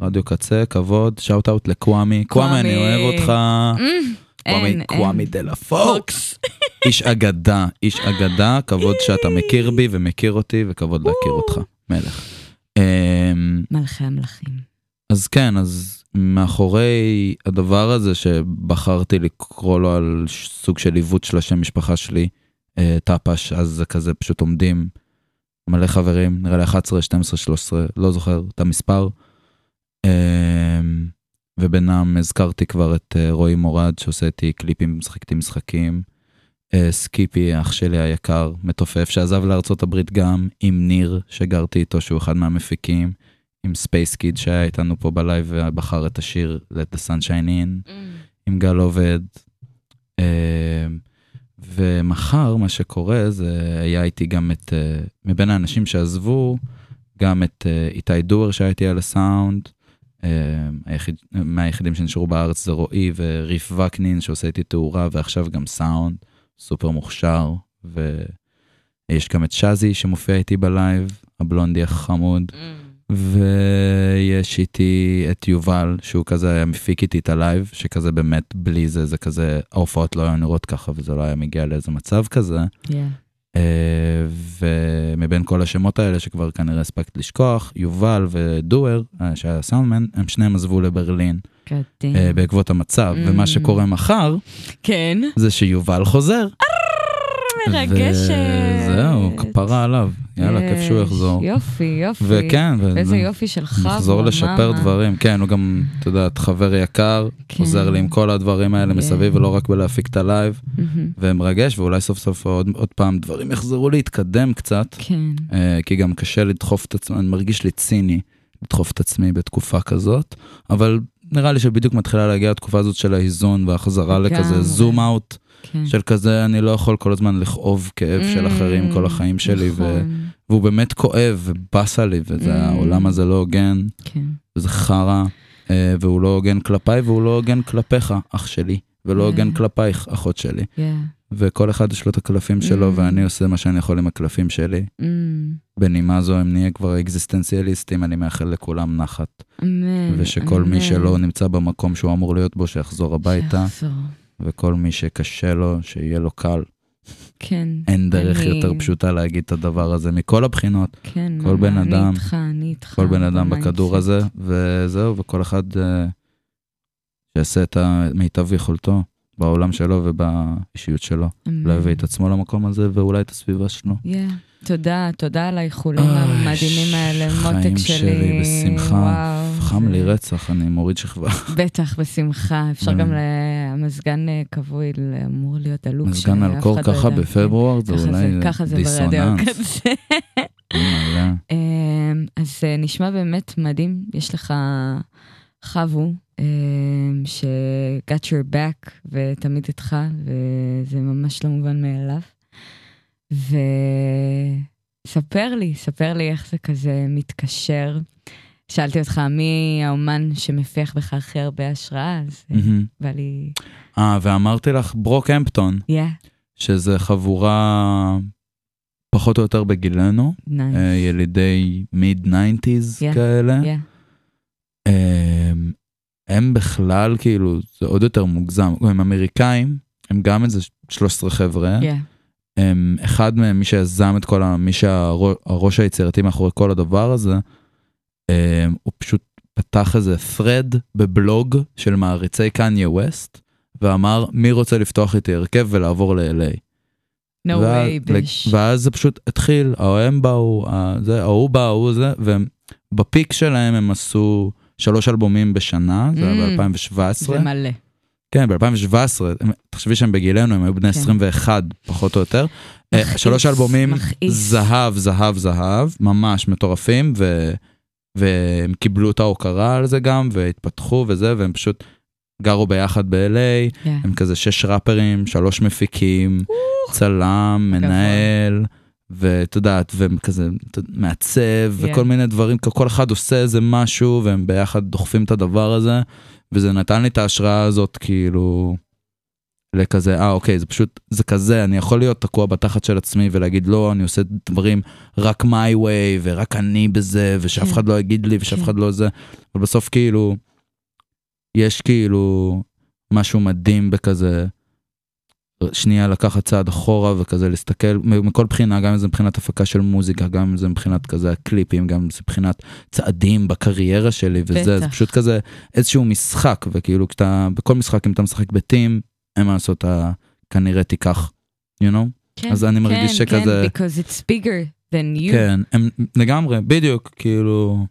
ורדיו קצה, כבוד, שאוט אאוט לקוואמי. קוואמי, אני אוהב אותך. קוואמי דלה פוקס. איש אגדה, איש אגדה, כבוד שאתה מכיר בי ומכיר אותי, וכבוד להכיר אותך. מלך. מלכי המלכים. אז כן, אז... מאחורי הדבר הזה שבחרתי לקרוא לו על סוג של עיוות של השם משפחה שלי, טאפש, אז זה כזה פשוט עומדים מלא חברים, נראה לי 11, 12, 13, לא זוכר את המספר, ובינם הזכרתי כבר את רועי מורד שעושה איתי קליפים, משחקתי משחקים, סקיפי, אח שלי היקר, מתופף, שעזב לארצות הברית גם, עם ניר שגרתי איתו שהוא אחד מהמפיקים, עם ספייס קיד שהיה איתנו פה בלייב ובחר את השיר Let the Sunshine In, עם גל עובד. ומחר מה שקורה זה היה איתי גם את, מבין האנשים שעזבו, גם את איתי דואר שהיה איתי על הסאונד, מהיחידים שנשארו בארץ זה רועי וריף וקנין שעושה איתי תאורה ועכשיו גם סאונד, סופר מוכשר, ויש גם את שזי שמופיע איתי בלייב, הבלונדי החמוד. ויש איתי את יובל, שהוא כזה היה מפיק איתי את הלייב, שכזה באמת בלי זה, זה כזה, ההופעות לא היו נראות ככה, וזה לא היה מגיע לאיזה מצב כזה. ומבין כל השמות האלה, שכבר כנראה הספקת לשכוח, יובל ודואר, שהיה סאונדמן, הם שניהם עזבו לברלין, בעקבות המצב, ומה שקורה מחר, זה שיובל חוזר. וזהו, כפרה עליו, יאללה, כיף שהוא יחזור. יופי, יופי. וכן, איזה יופי שלך. נחזור לשפר דברים, כן, הוא גם, אתה יודעת, חבר יקר, עוזר לי עם כל הדברים האלה מסביב, ולא רק בלהפיק את הלייב, ומרגש, ואולי סוף סוף עוד פעם דברים יחזרו להתקדם קצת, כי גם קשה לדחוף את עצמי, אני מרגיש לי ציני לדחוף את עצמי בתקופה כזאת, אבל נראה לי שבדיוק מתחילה להגיע התקופה הזאת של האיזון, והחזרה לכזה זום אאוט, של כזה אני לא יכול כל הזמן לכאוב כאב של אחרים כל החיים שלי, והוא באמת כואב ובסה לי, והעולם הזה לא הוגן, וזה חרה, והוא לא הוגן כלפיי, והוא לא הוגן כלפיך, אח שלי, ולא הוגן כלפייך, אחות שלי. וכל אחד יש לו את הקלפים שלו, ואני עושה מה שאני יכול עם הקלפים שלי. בנימה זו, אם נהיה כבר אקזיסטנציאליסטים, אני מאחל לכולם נחת. ושכל מי שלא נמצא במקום שהוא אמור להיות בו, שיחזור הביתה. וכל מי שקשה לו, שיהיה לו קל. כן. אין דרך יותר פשוטה להגיד את הדבר הזה, מכל הבחינות. כן, כל בן אדם, אני איתך. כל בן אדם בכדור הזה, וזהו, וכל אחד שיעשה את המיטב ויכולתו, בעולם שלו ובאישיות שלו. להביא את עצמו למקום הזה, ואולי את הסביבה שלו. תודה, תודה על האיחולים המדהימים האלה, מותק שלי. חיים שלי, בשמחה. חם לי רצח, אני מוריד שכבה. בטח, בשמחה. אפשר גם למזגן קבוי, אמור להיות הלוק. מזגן אלכור ככה בפברואר, זה אולי דיסוננס. אז נשמע באמת מדהים. יש לך חבו, ש-got your back, ותמיד איתך, וזה ממש לא מובן מאליו. ספר לי איך זה כזה מתקשר. שאלתי אותך, מי האומן שמפיח בך הכי הרבה השראה? אז בא לי... ואמרתי לך, ברוקהמפטון, שזה חבורה פחות או יותר בגילנו, ילידי mid-90s כאלה. הם בכלל, כאילו, זה עוד יותר מוגזם, הם אמריקאים, הם גם איזה 13 חבר'ה. אחד מהם, מי שיזם את כל, מי שהראש היצירתי מאחורי כל הדבר הזה, הוא פשוט פתח איזה thread בבלוג של מעריצי קניה ווסט, ואמר, מי רוצה לפתוח איתי הרכב ולעבור ל-LA? No way, bitch. ואז זה פשוט התחיל, הם באו, ההוא באו, זה, ובפיק שלהם הם עשו 3 אלבומים בשנה, זה היה ב-2017. זה מלא. כן, ב-2017, תחשבי שהם בגילנו, הם היו בני 21, פחות או יותר. 3 אלבומים, זהב, זהב, זהב, ממש מטורפים, והם קיבלו את ההוקרה על זה גם, והתפתחו וזה, והם פשוט גרו ביחד ב-LA, הם כזה 6 ראפרים, 3 מפיקים, צלם, מנהל, ותודעת, והם כזה מעצב, וכל מיני דברים, כל אחד עושה איזה משהו, והם ביחד דוחפים את הדבר הזה, וזה נתן לי את ההשראה הזאת, כאילו, לכזה, אוקיי, זה פשוט, זה כזה, אני יכול להיות תקוע בתחת של עצמי, ולהגיד, לא, אני עושה דברים רק my way, ורק אני בזה, ושאף אחד לא יגיד לי, ושאף אחד לא זה, ובסוף כאילו, יש כאילו, משהו מדהים בכזה, שנייה לקחת צעד אחורה, וכזה להסתכל, מכל בחינה, גם אם זה מבחינת הפקה של מוזיקה, גם אם זה מבחינת כזה הקליפים, גם אם זה מבחינת צעדים בקריירה שלי, וזה, זה פשוט כזה איזשהו משחק, וכאילו, כתה, בכל משחק, אם אתה משחק בטים, אין מה לעשות, כנראה תיקח, you know? כן, אז אני מרגיש שכזה... because it's bigger than you. כן, הם, לגמרי, בדיוק, כאילו,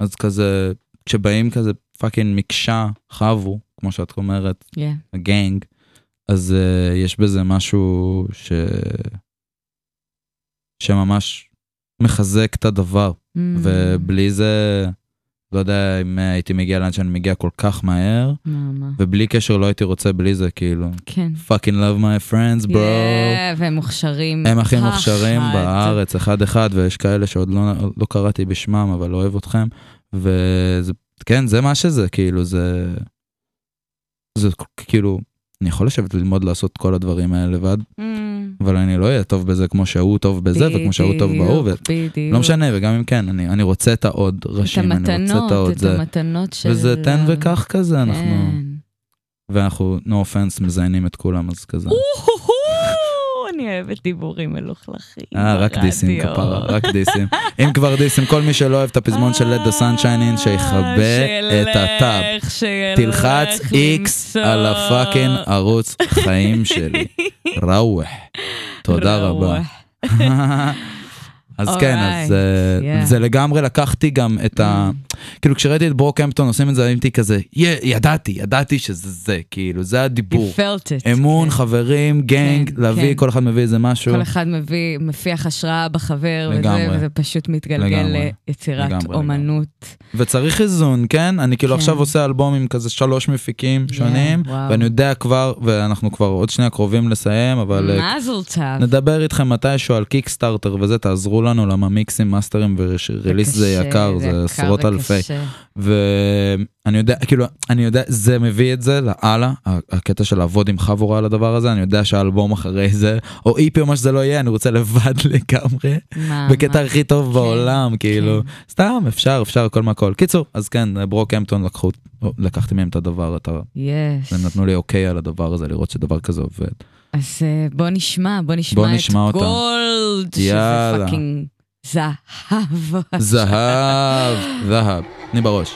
אז כזה, כשבאים כזה, פאקינג מקשה, חבו, כמו שאת אומרת, הגנג, אז יש בזה משהו שממש מחזק את הדבר, ובלי זה, לא יודע אם הייתי מגיע לאן שאני מגיע כל כך מהר, ובלי קשר לא הייתי רוצה בלי זה, כאילו, fucking love my friends, bro. והם מוכשרים. הם הכי מוכשרים בארץ, אחד אחד, ויש כאלה שעוד לא קראתי בשמם, אבל אוהב אתכם, וכן, זה מה שזה, כאילו, זה כאילו, אני יכול לשבת ללמוד לעשות כל הדברים האלה לבד, אבל אני לא אהיה טוב בזה כמו שהוא טוב בזה, וכמו שהוא טוב באו, לא משנה, וגם אם כן, אני רוצה את העוד ראשים, אני רוצה את העוד זה, וזה תן וכך כזה, ואנחנו, no offense, מזיינים את כולם, אז כזה. אני אוהבת דיבורים מלוכלכים. רק דיסים, כפרה, רק דיסים. אם כבר דיסים, כל מי שלא אוהב את הפזמון של Let the Sunshine In, שיחבא את הטאב. תלחץ X על הפאקינג ערוץ חיים שלי. ראוח. תודה רבה. אז כן, אז זה לגמרי לקחתי גם את ה... כאילו כשראיתי את ברוקהמפטון עושים את זה, הייתי כזה, ידעתי שזה זה, כאילו, זה הדיבור. אמון, חברים, גנג, להביא, כל אחד מביא איזה משהו. כל אחד מביא, מפיח השראה בחבר, וזה פשוט מתגלגל ליצירת אומנות. וצריך איזון, כן? אני כאילו עכשיו עושה אלבום עם כזה 3 מפיקים שונים, ואני יודע כבר, ואנחנו כבר עוד שנייה קרובים לסיים, אבל... נדבר איתכם מתישהו על קיקסטארטר, וזה תעזרו לנו, למה מיקסים, מאסטרים וריליס זה יקר, זה עשרות אלפי. ואני יודע, כאילו, אני יודע, זה מביא את זה לאללה, הקטע של לעבוד עם חבורה על הדבר הזה, אני יודע שהאלבום אחרי זה, או איפי או מה שזה לא יהיה, אני רוצה לבד לגמרי, בקטע הכי טוב בעולם, כאילו, סתם, אפשר, כל מה כל. קיצור, אז כן, ברוקהמפטון לקחתי מהם את הדבר, הם נתנו לי אוקיי על הדבר הזה, לראות שדבר כזה עובד. אז בוא נשמע את גולד, שזה פאקינג זהב, אני בראש.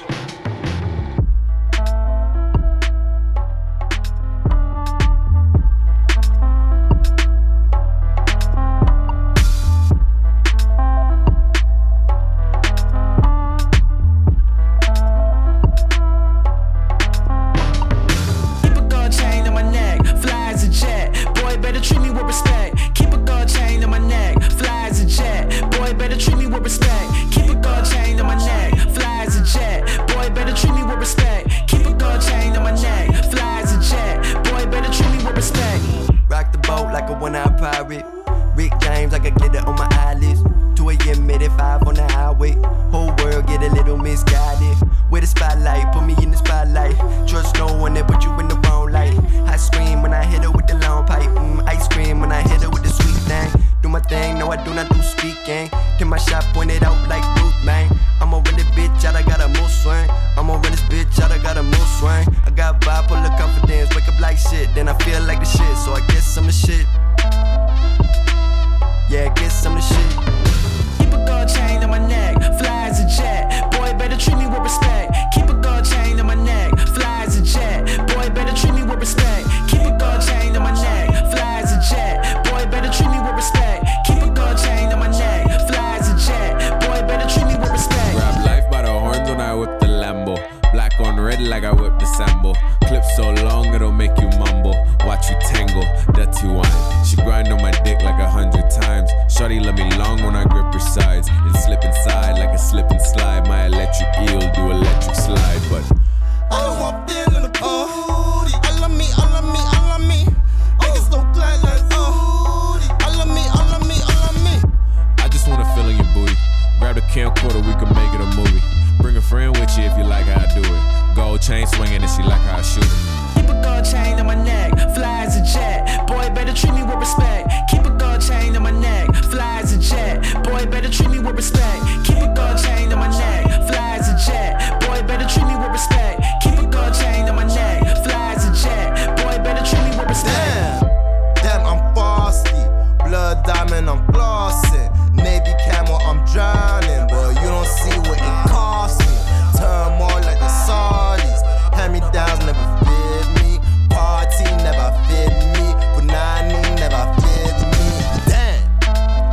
and I'm flossing. Navy camel, I'm drowning, but you don't see what it costs me. Turn more like the Saudis. Hand-me-downs never fit me. Party never fit me. Punani never fit me. Damn.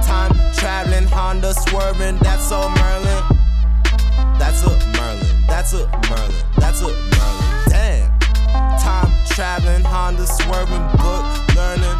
Time traveling, Honda swerving. That's so Merlin. That's a Merlin. That's a Merlin. That's a Merlin. Damn. Time traveling, Honda swerving, book learning.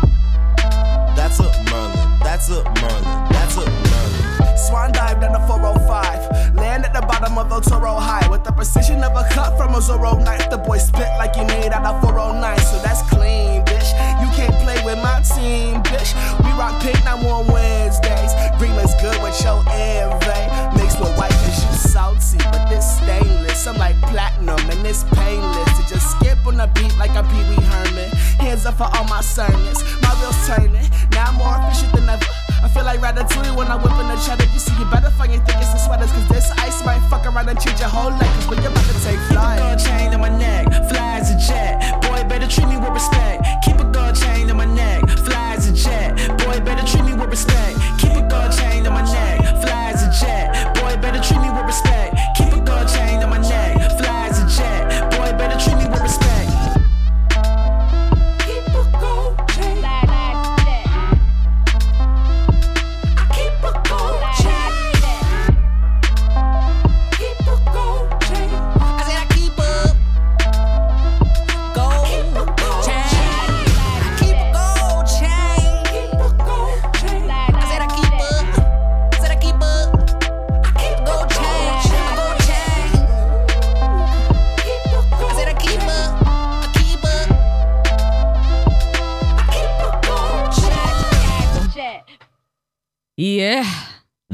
That's a Merlin, that's a Merlin, that's a Merlin. Swan dive down the 405. Land at the bottom of El Toro High. With the precision of a cut from a Zorro knife. The boy spit like he made out of 409. So that's clean, bitch. You can't play with my team, bitch. We rock pink, now on Wednesdays. Green looks good with your envy. Mixed with white cause you salty. But this stainless, I'm like platinum. And it's painless to just skip on the beat like I'm Pee Wee Herman. Hands up for all my sermons. My wheels turning. Now I'm more efficient than ever. I feel like Ratatouille when I'm whipping the cheddar. You see, you better find your thickest of sweaters. Cause this ice might fuck around and change your whole life. Cause when you're about to take flight. Keep a gold chain on my neck, fly as a jet. Boy, better treat me with respect. Keep a gold chain on my neck, fly as a jet. Boy, better treat me with respect. Keep a gold chain on my neck, fly as a jet. Boy, better treat me with respect. Keep a gold chain on my neck, fly as a jet. Boy, better treat me with respect. Yeah.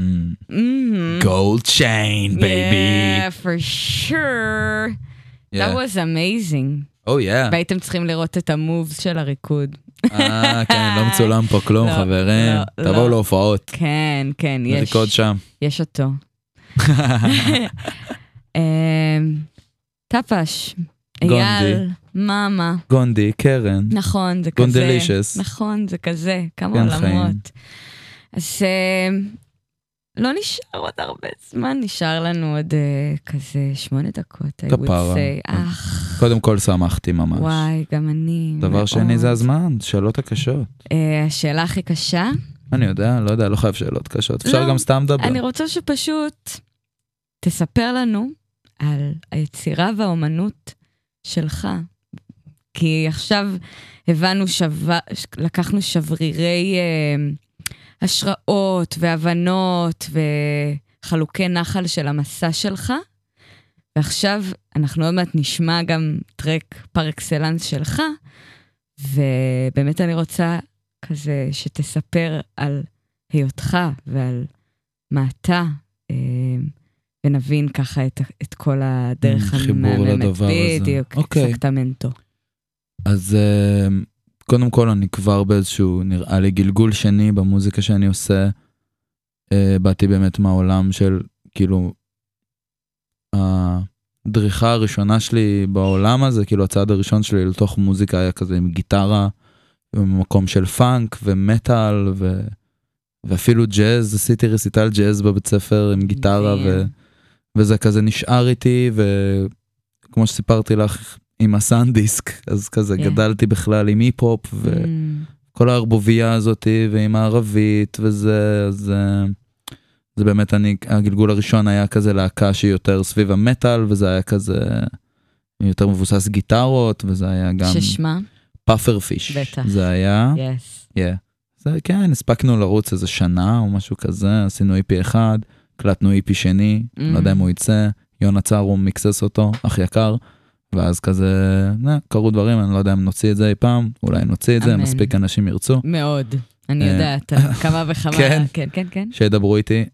Mm. Mm-hmm. Gold chain, baby. Yeah, for sure. Yeah. That was amazing. Oh, yeah. והייתם צריכים לראות את המובס של הריקוד. כן, לא מצולם פה כלום, לא, חברים. לא, תבואו לא. להופעות. כן, כן. יש ריקוד שם. יש אותו. טפש. אייל, מאמה. גונדי, קרן. נכון, זה כזה. גונדילישס. נכון, זה כזה. כמה כן עולמות. חיים. אז לא נשאר עוד הרבה זמן, נשאר לנו עוד כזה 8 דקות. כפרה. קודם כל שמחתי ממש. וואי, גם אני. דבר שני זה הזמן, שאלות הקשות. השאלה הכי קשה? אני יודע, לא חייב שאלות קשות. אפשר גם סתם דבר. אני רוצה שפשוט תספר לנו על היצירה והאומנות שלך. כי עכשיו הבנו, לקחנו שברירי השראות והבנות וחלוקי נחל של המסע שלך, ועכשיו אנחנו עוד מעט נשמע גם טרק פר אקסלנס שלך, ובאמת אני רוצה כזה שתספר על היותך ועל מה אתה, ונבין ככה את כל הדרך המאממת בדיוק, אקסקטמנטו. אז קודם כל אני כבר באיזשהו נראה לי גלגול שני במוזיקה שאני עושה, באתי באמת מהעולם של כאילו הדריכה הראשונה שלי בעולם הזה, כאילו הצעד הראשון שלי לתוך מוזיקה היה כזה עם גיטרה, במקום של פאנק ומטל ואפילו ג'אז, עשיתי רסיטל ג'אז בבית ספר עם גיטרה וזה כזה נשאר איתי, וכמו שסיפרתי לך עם הסנדיסק, אז כזה גדלתי בכלל עם היפ-הופ, וכל הערבוביה הזאת, ועם הערבית, וזה, אז זה באמת אני, הגלגול הראשון היה כזה להקה שהיא יותר סביב המטל, וזה היה כזה יותר מבוסס גיטרות, וזה היה גם ששמה? פאפרפיש. בטח. זה היה. Yes. Yeah. זה, כן, הספקנו לרוץ איזה שנה, או משהו כזה, עשינו איפי אחד, קלטנו איפי שני, לא יודע אם הוא יצא, יון עצר, הוא מיקסס אותו, אך יקר, ואז כזה, קרו דברים, אני לא יודע אם נוציא את זה אי פעם, אולי נוציא את זה, מספיק אנשים ירצו. מאוד, אני יודעת, כמה וכמה, כן, כן, כן. שידברו איתי.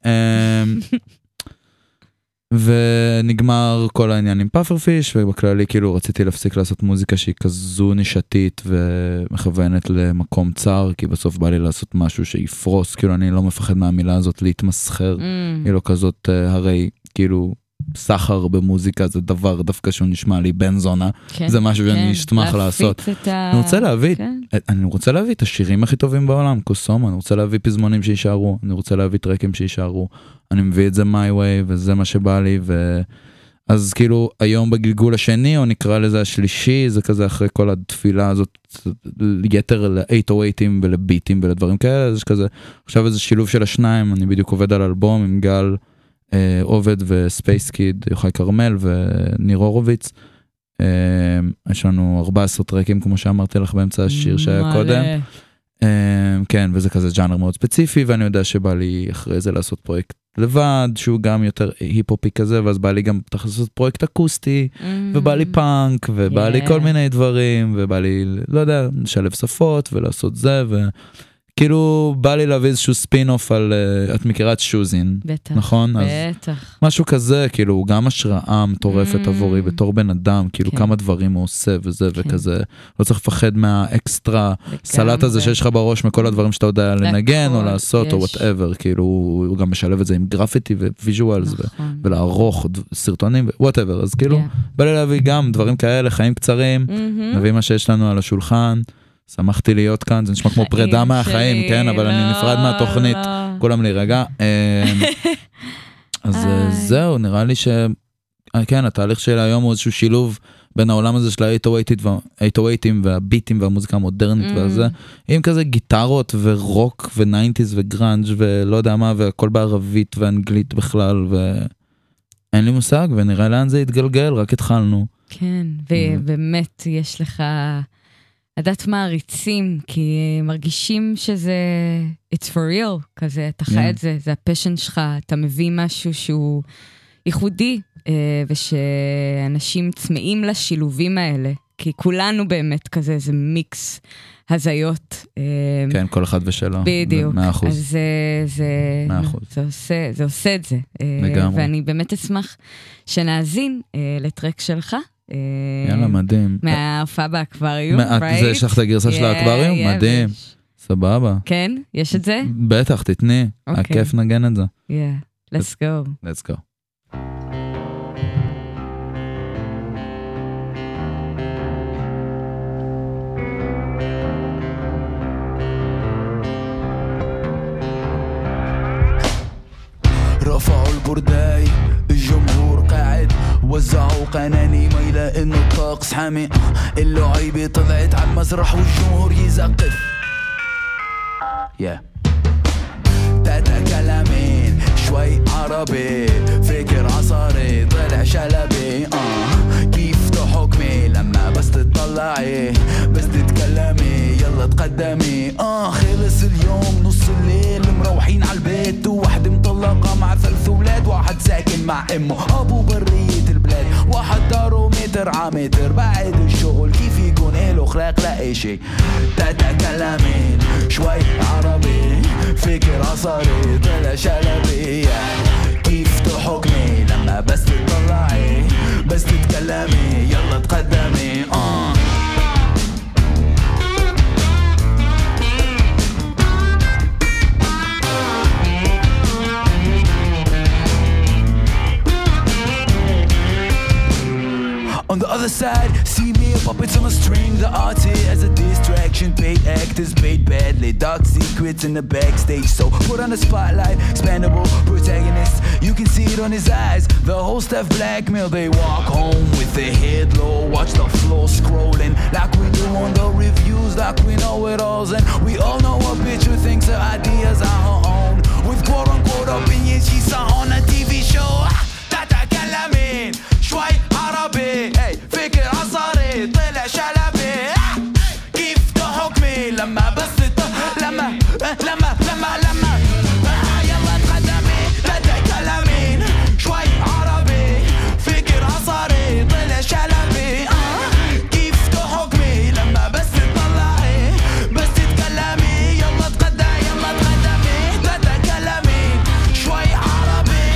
ונגמר כל העניין עם פאפרפיש, ובכללי כאילו רציתי להפסיק לעשות מוזיקה שהיא כזו נשתית ומכוונת למקום צר, כי בסוף בא לי לעשות משהו שיפרוס, כאילו אני לא מפחד מהמילה הזאת להתמסחר, כאילו כזאת הרי, כאילו סחר במוזיקה זה דבר דווקא שהוא נשמע לי בן זונה, זה משהו שאני אשתמח לעשות. אני רוצה להביא, אני רוצה להביא את השירים הכי טובים בעולם, קוסומה, אני רוצה להביא פזמונים שישארו, אני רוצה להביא טרקים שישארו, אני מביא את זה my way, וזה מה שבא לי, אז כאילו היום בגלגול השני, או נקרא לזה השלישי, זה כזה אחרי כל התפילה הזאת, יתר ל-808ים ולביטים ולדברים כאלה, זה כזה, עכשיו איזה שילוב של השניים, אני בדיוק עובד על אלבום עם גל עובד וספייס קיד, יוחאי קרמל וניר הורוביץ. יש לנו 14 טרקים, כמו שאמרתי לך באמצע השיר שהיה קודם. כן, וזה כזה ג'אנר מאוד ספציפי, ואני יודע שבא לי אחרי זה לעשות פרויקט לבד, שהוא גם יותר היפופי כזה, ואז בא לי גם לעשות פרויקט אקוסטי, ובא לי פאנק, ובא לי כל מיני דברים, ובא לי, לא יודע, לשלב שפות, ולעשות זה, כאילו בא לי להביא איזשהו ספין-אוף על, את מכירת שוזין, נכון? בטח. משהו כזה, כאילו, גם השראה מטורפת עבורי, בתור בן אדם, כאילו כמה דברים הוא עושה וזה וכזה, לא צריך לפחד מהאקסטרה סלט הזה שיש לך בראש מכל הדברים שאתה יודע לנגן או לעשות או whatever, כאילו הוא גם משלב את זה עם גרפיטי וויז'ואלס ולערוך סרטונים ו-whatever, אז כאילו בא לי להביא גם דברים כאלה, חיים קצרים, נביא מה שיש לנו על השולחן, שמחתי להיות כאן, זה נשמע כמו פרידה מהחיים, כן, אבל אני נפרד מהתוכנית, כולם להירגע. אז זהו, נראה לי ש... כן, התהליך של היום הוא איזשהו שילוב בין העולם הזה של ה-808ים והביטים והמוזיקה המודרנית והזה, עם כזה גיטרות ורוק וניינטיז וגרנג' ולא יודע מה, והכל בערבית ואנגלית בכלל, ואין לי מושג, ונראה לאן זה יתגלגל, רק התחלנו. כן, ובאמת יש לך... לדעת מעריצים, כי מרגישים שזה, it's for real, כזה, אתה חי את זה, זה הפשן שלך, אתה מביא משהו שהוא ייחודי, ושאנשים צמאים לשילובים האלה, כי כולנו באמת כזה, איזה מיקס הזיות. כן, כל אחד ושלו. בדיוק. 100%. אז זה עושה את זה. לגמרי. ואני באמת אשמח שנאזין לטרק שלך, יאללה, מדהים. מההופעה באקווריום, זה יש לך את הגרסה של האקווריום? מדהים, סבבה. כן, יש את זה? בטח, תתני, הכיף נגן את זה. Let's go. Let's go. رفعوا البرداي الجمهور قاعد وزعوا قناني ما يلاقي الطقس حامي اللعيبه طلعت على المسرح والجمهور يزقف يا تاتا كلامين شوي عربي فكر عصاري طلع شلبي كيف تحكمي لما بس تطلعي بس تتكلمي يلا تقدمي خلص اليوم نص الليل مروحين على البيت ووحده مطلقه مع ثلاث اولاد واحد ساكن مع امه ابو بريه البلاد واحد داره متر على متر بعد الشغل كيف يكون اله اخلاق لا اي شيء تتكلمين شوي عربي فكر عصاري طلع شلبي كيف تحكمي لما بس تطلعي بس تتكلمي يلا تقدمي On the other side, see me a puppet on a string The arty as a distraction Paid actors, paid badly Dark secrets in the backstage So put on a spotlight Expandable protagonist You can see it on his eyes The whole staff blackmail They walk home with their head low Watch the floor scrolling Like we do on the reviews Like we know it alls And we all know a bitch who thinks her ideas are her own With quote-unquote opinions she saw on a TV show Tata Kalamin شوي عربي اي فكر عصاري طلع شلبي كيف تحكمي لما بس لما لما لما لما يلا تقدمي لا تتكلمين شوي عربي فكر عصاري طلع شلبي كيف تحكمي لما بس تطلعي بس تتكلمي يلا تقدمي يلا تقدمي لا تتكلمين شوي عربي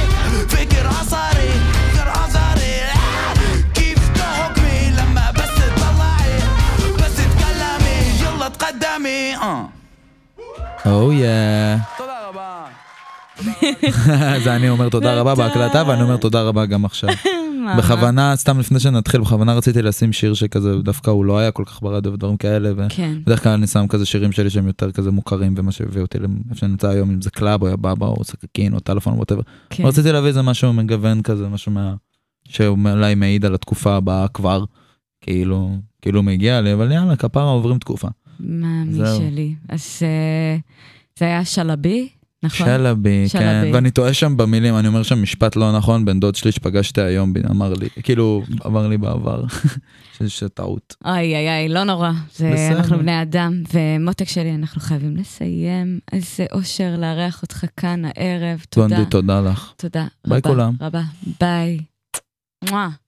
فكر عصاري قدامي اوه يا אז אני אומר תודה רבה בהקלטה, ואני אומר תודה רבה גם עכשיו. בכוונה, סתם לפני שנתחיל, בכוונה רציתי לשים שיר שכזה, דווקא הוא לא היה כל כך ברדיו ודברים כאלה, ובדרך כלל אני שם כזה שירים שלי שהם יותר כזה מוכרים, ומה שהביא אותי לאיפה שאני נמצא היום, אם זה קלאב או יבאבא או סקקין או טלפון או whatever. רציתי להביא איזה משהו מגוון כזה, משהו שאולי מעיד על התקופה הבאה כבר, כאילו מגיע לי, אבל יאללה, כפרה עוברים תקופה. מאמי שלי. אז זה היה שלבי? נכון? שלבי, כן. ואני טועה שם במילים, אני אומר שם משפט לא נכון, בן דוד שלי שפגשתי היום, אמר לי, כאילו, אמר לי בעבר, שזה טעות. אוי, אוי, אוי, לא נורא. אנחנו בני אדם, ומותק שלי, אנחנו חייבים לסיים. אז זה אושר לארח אותך כאן הערב. תודה. תודה לך. תודה. ביי כולם. רבה. ביי.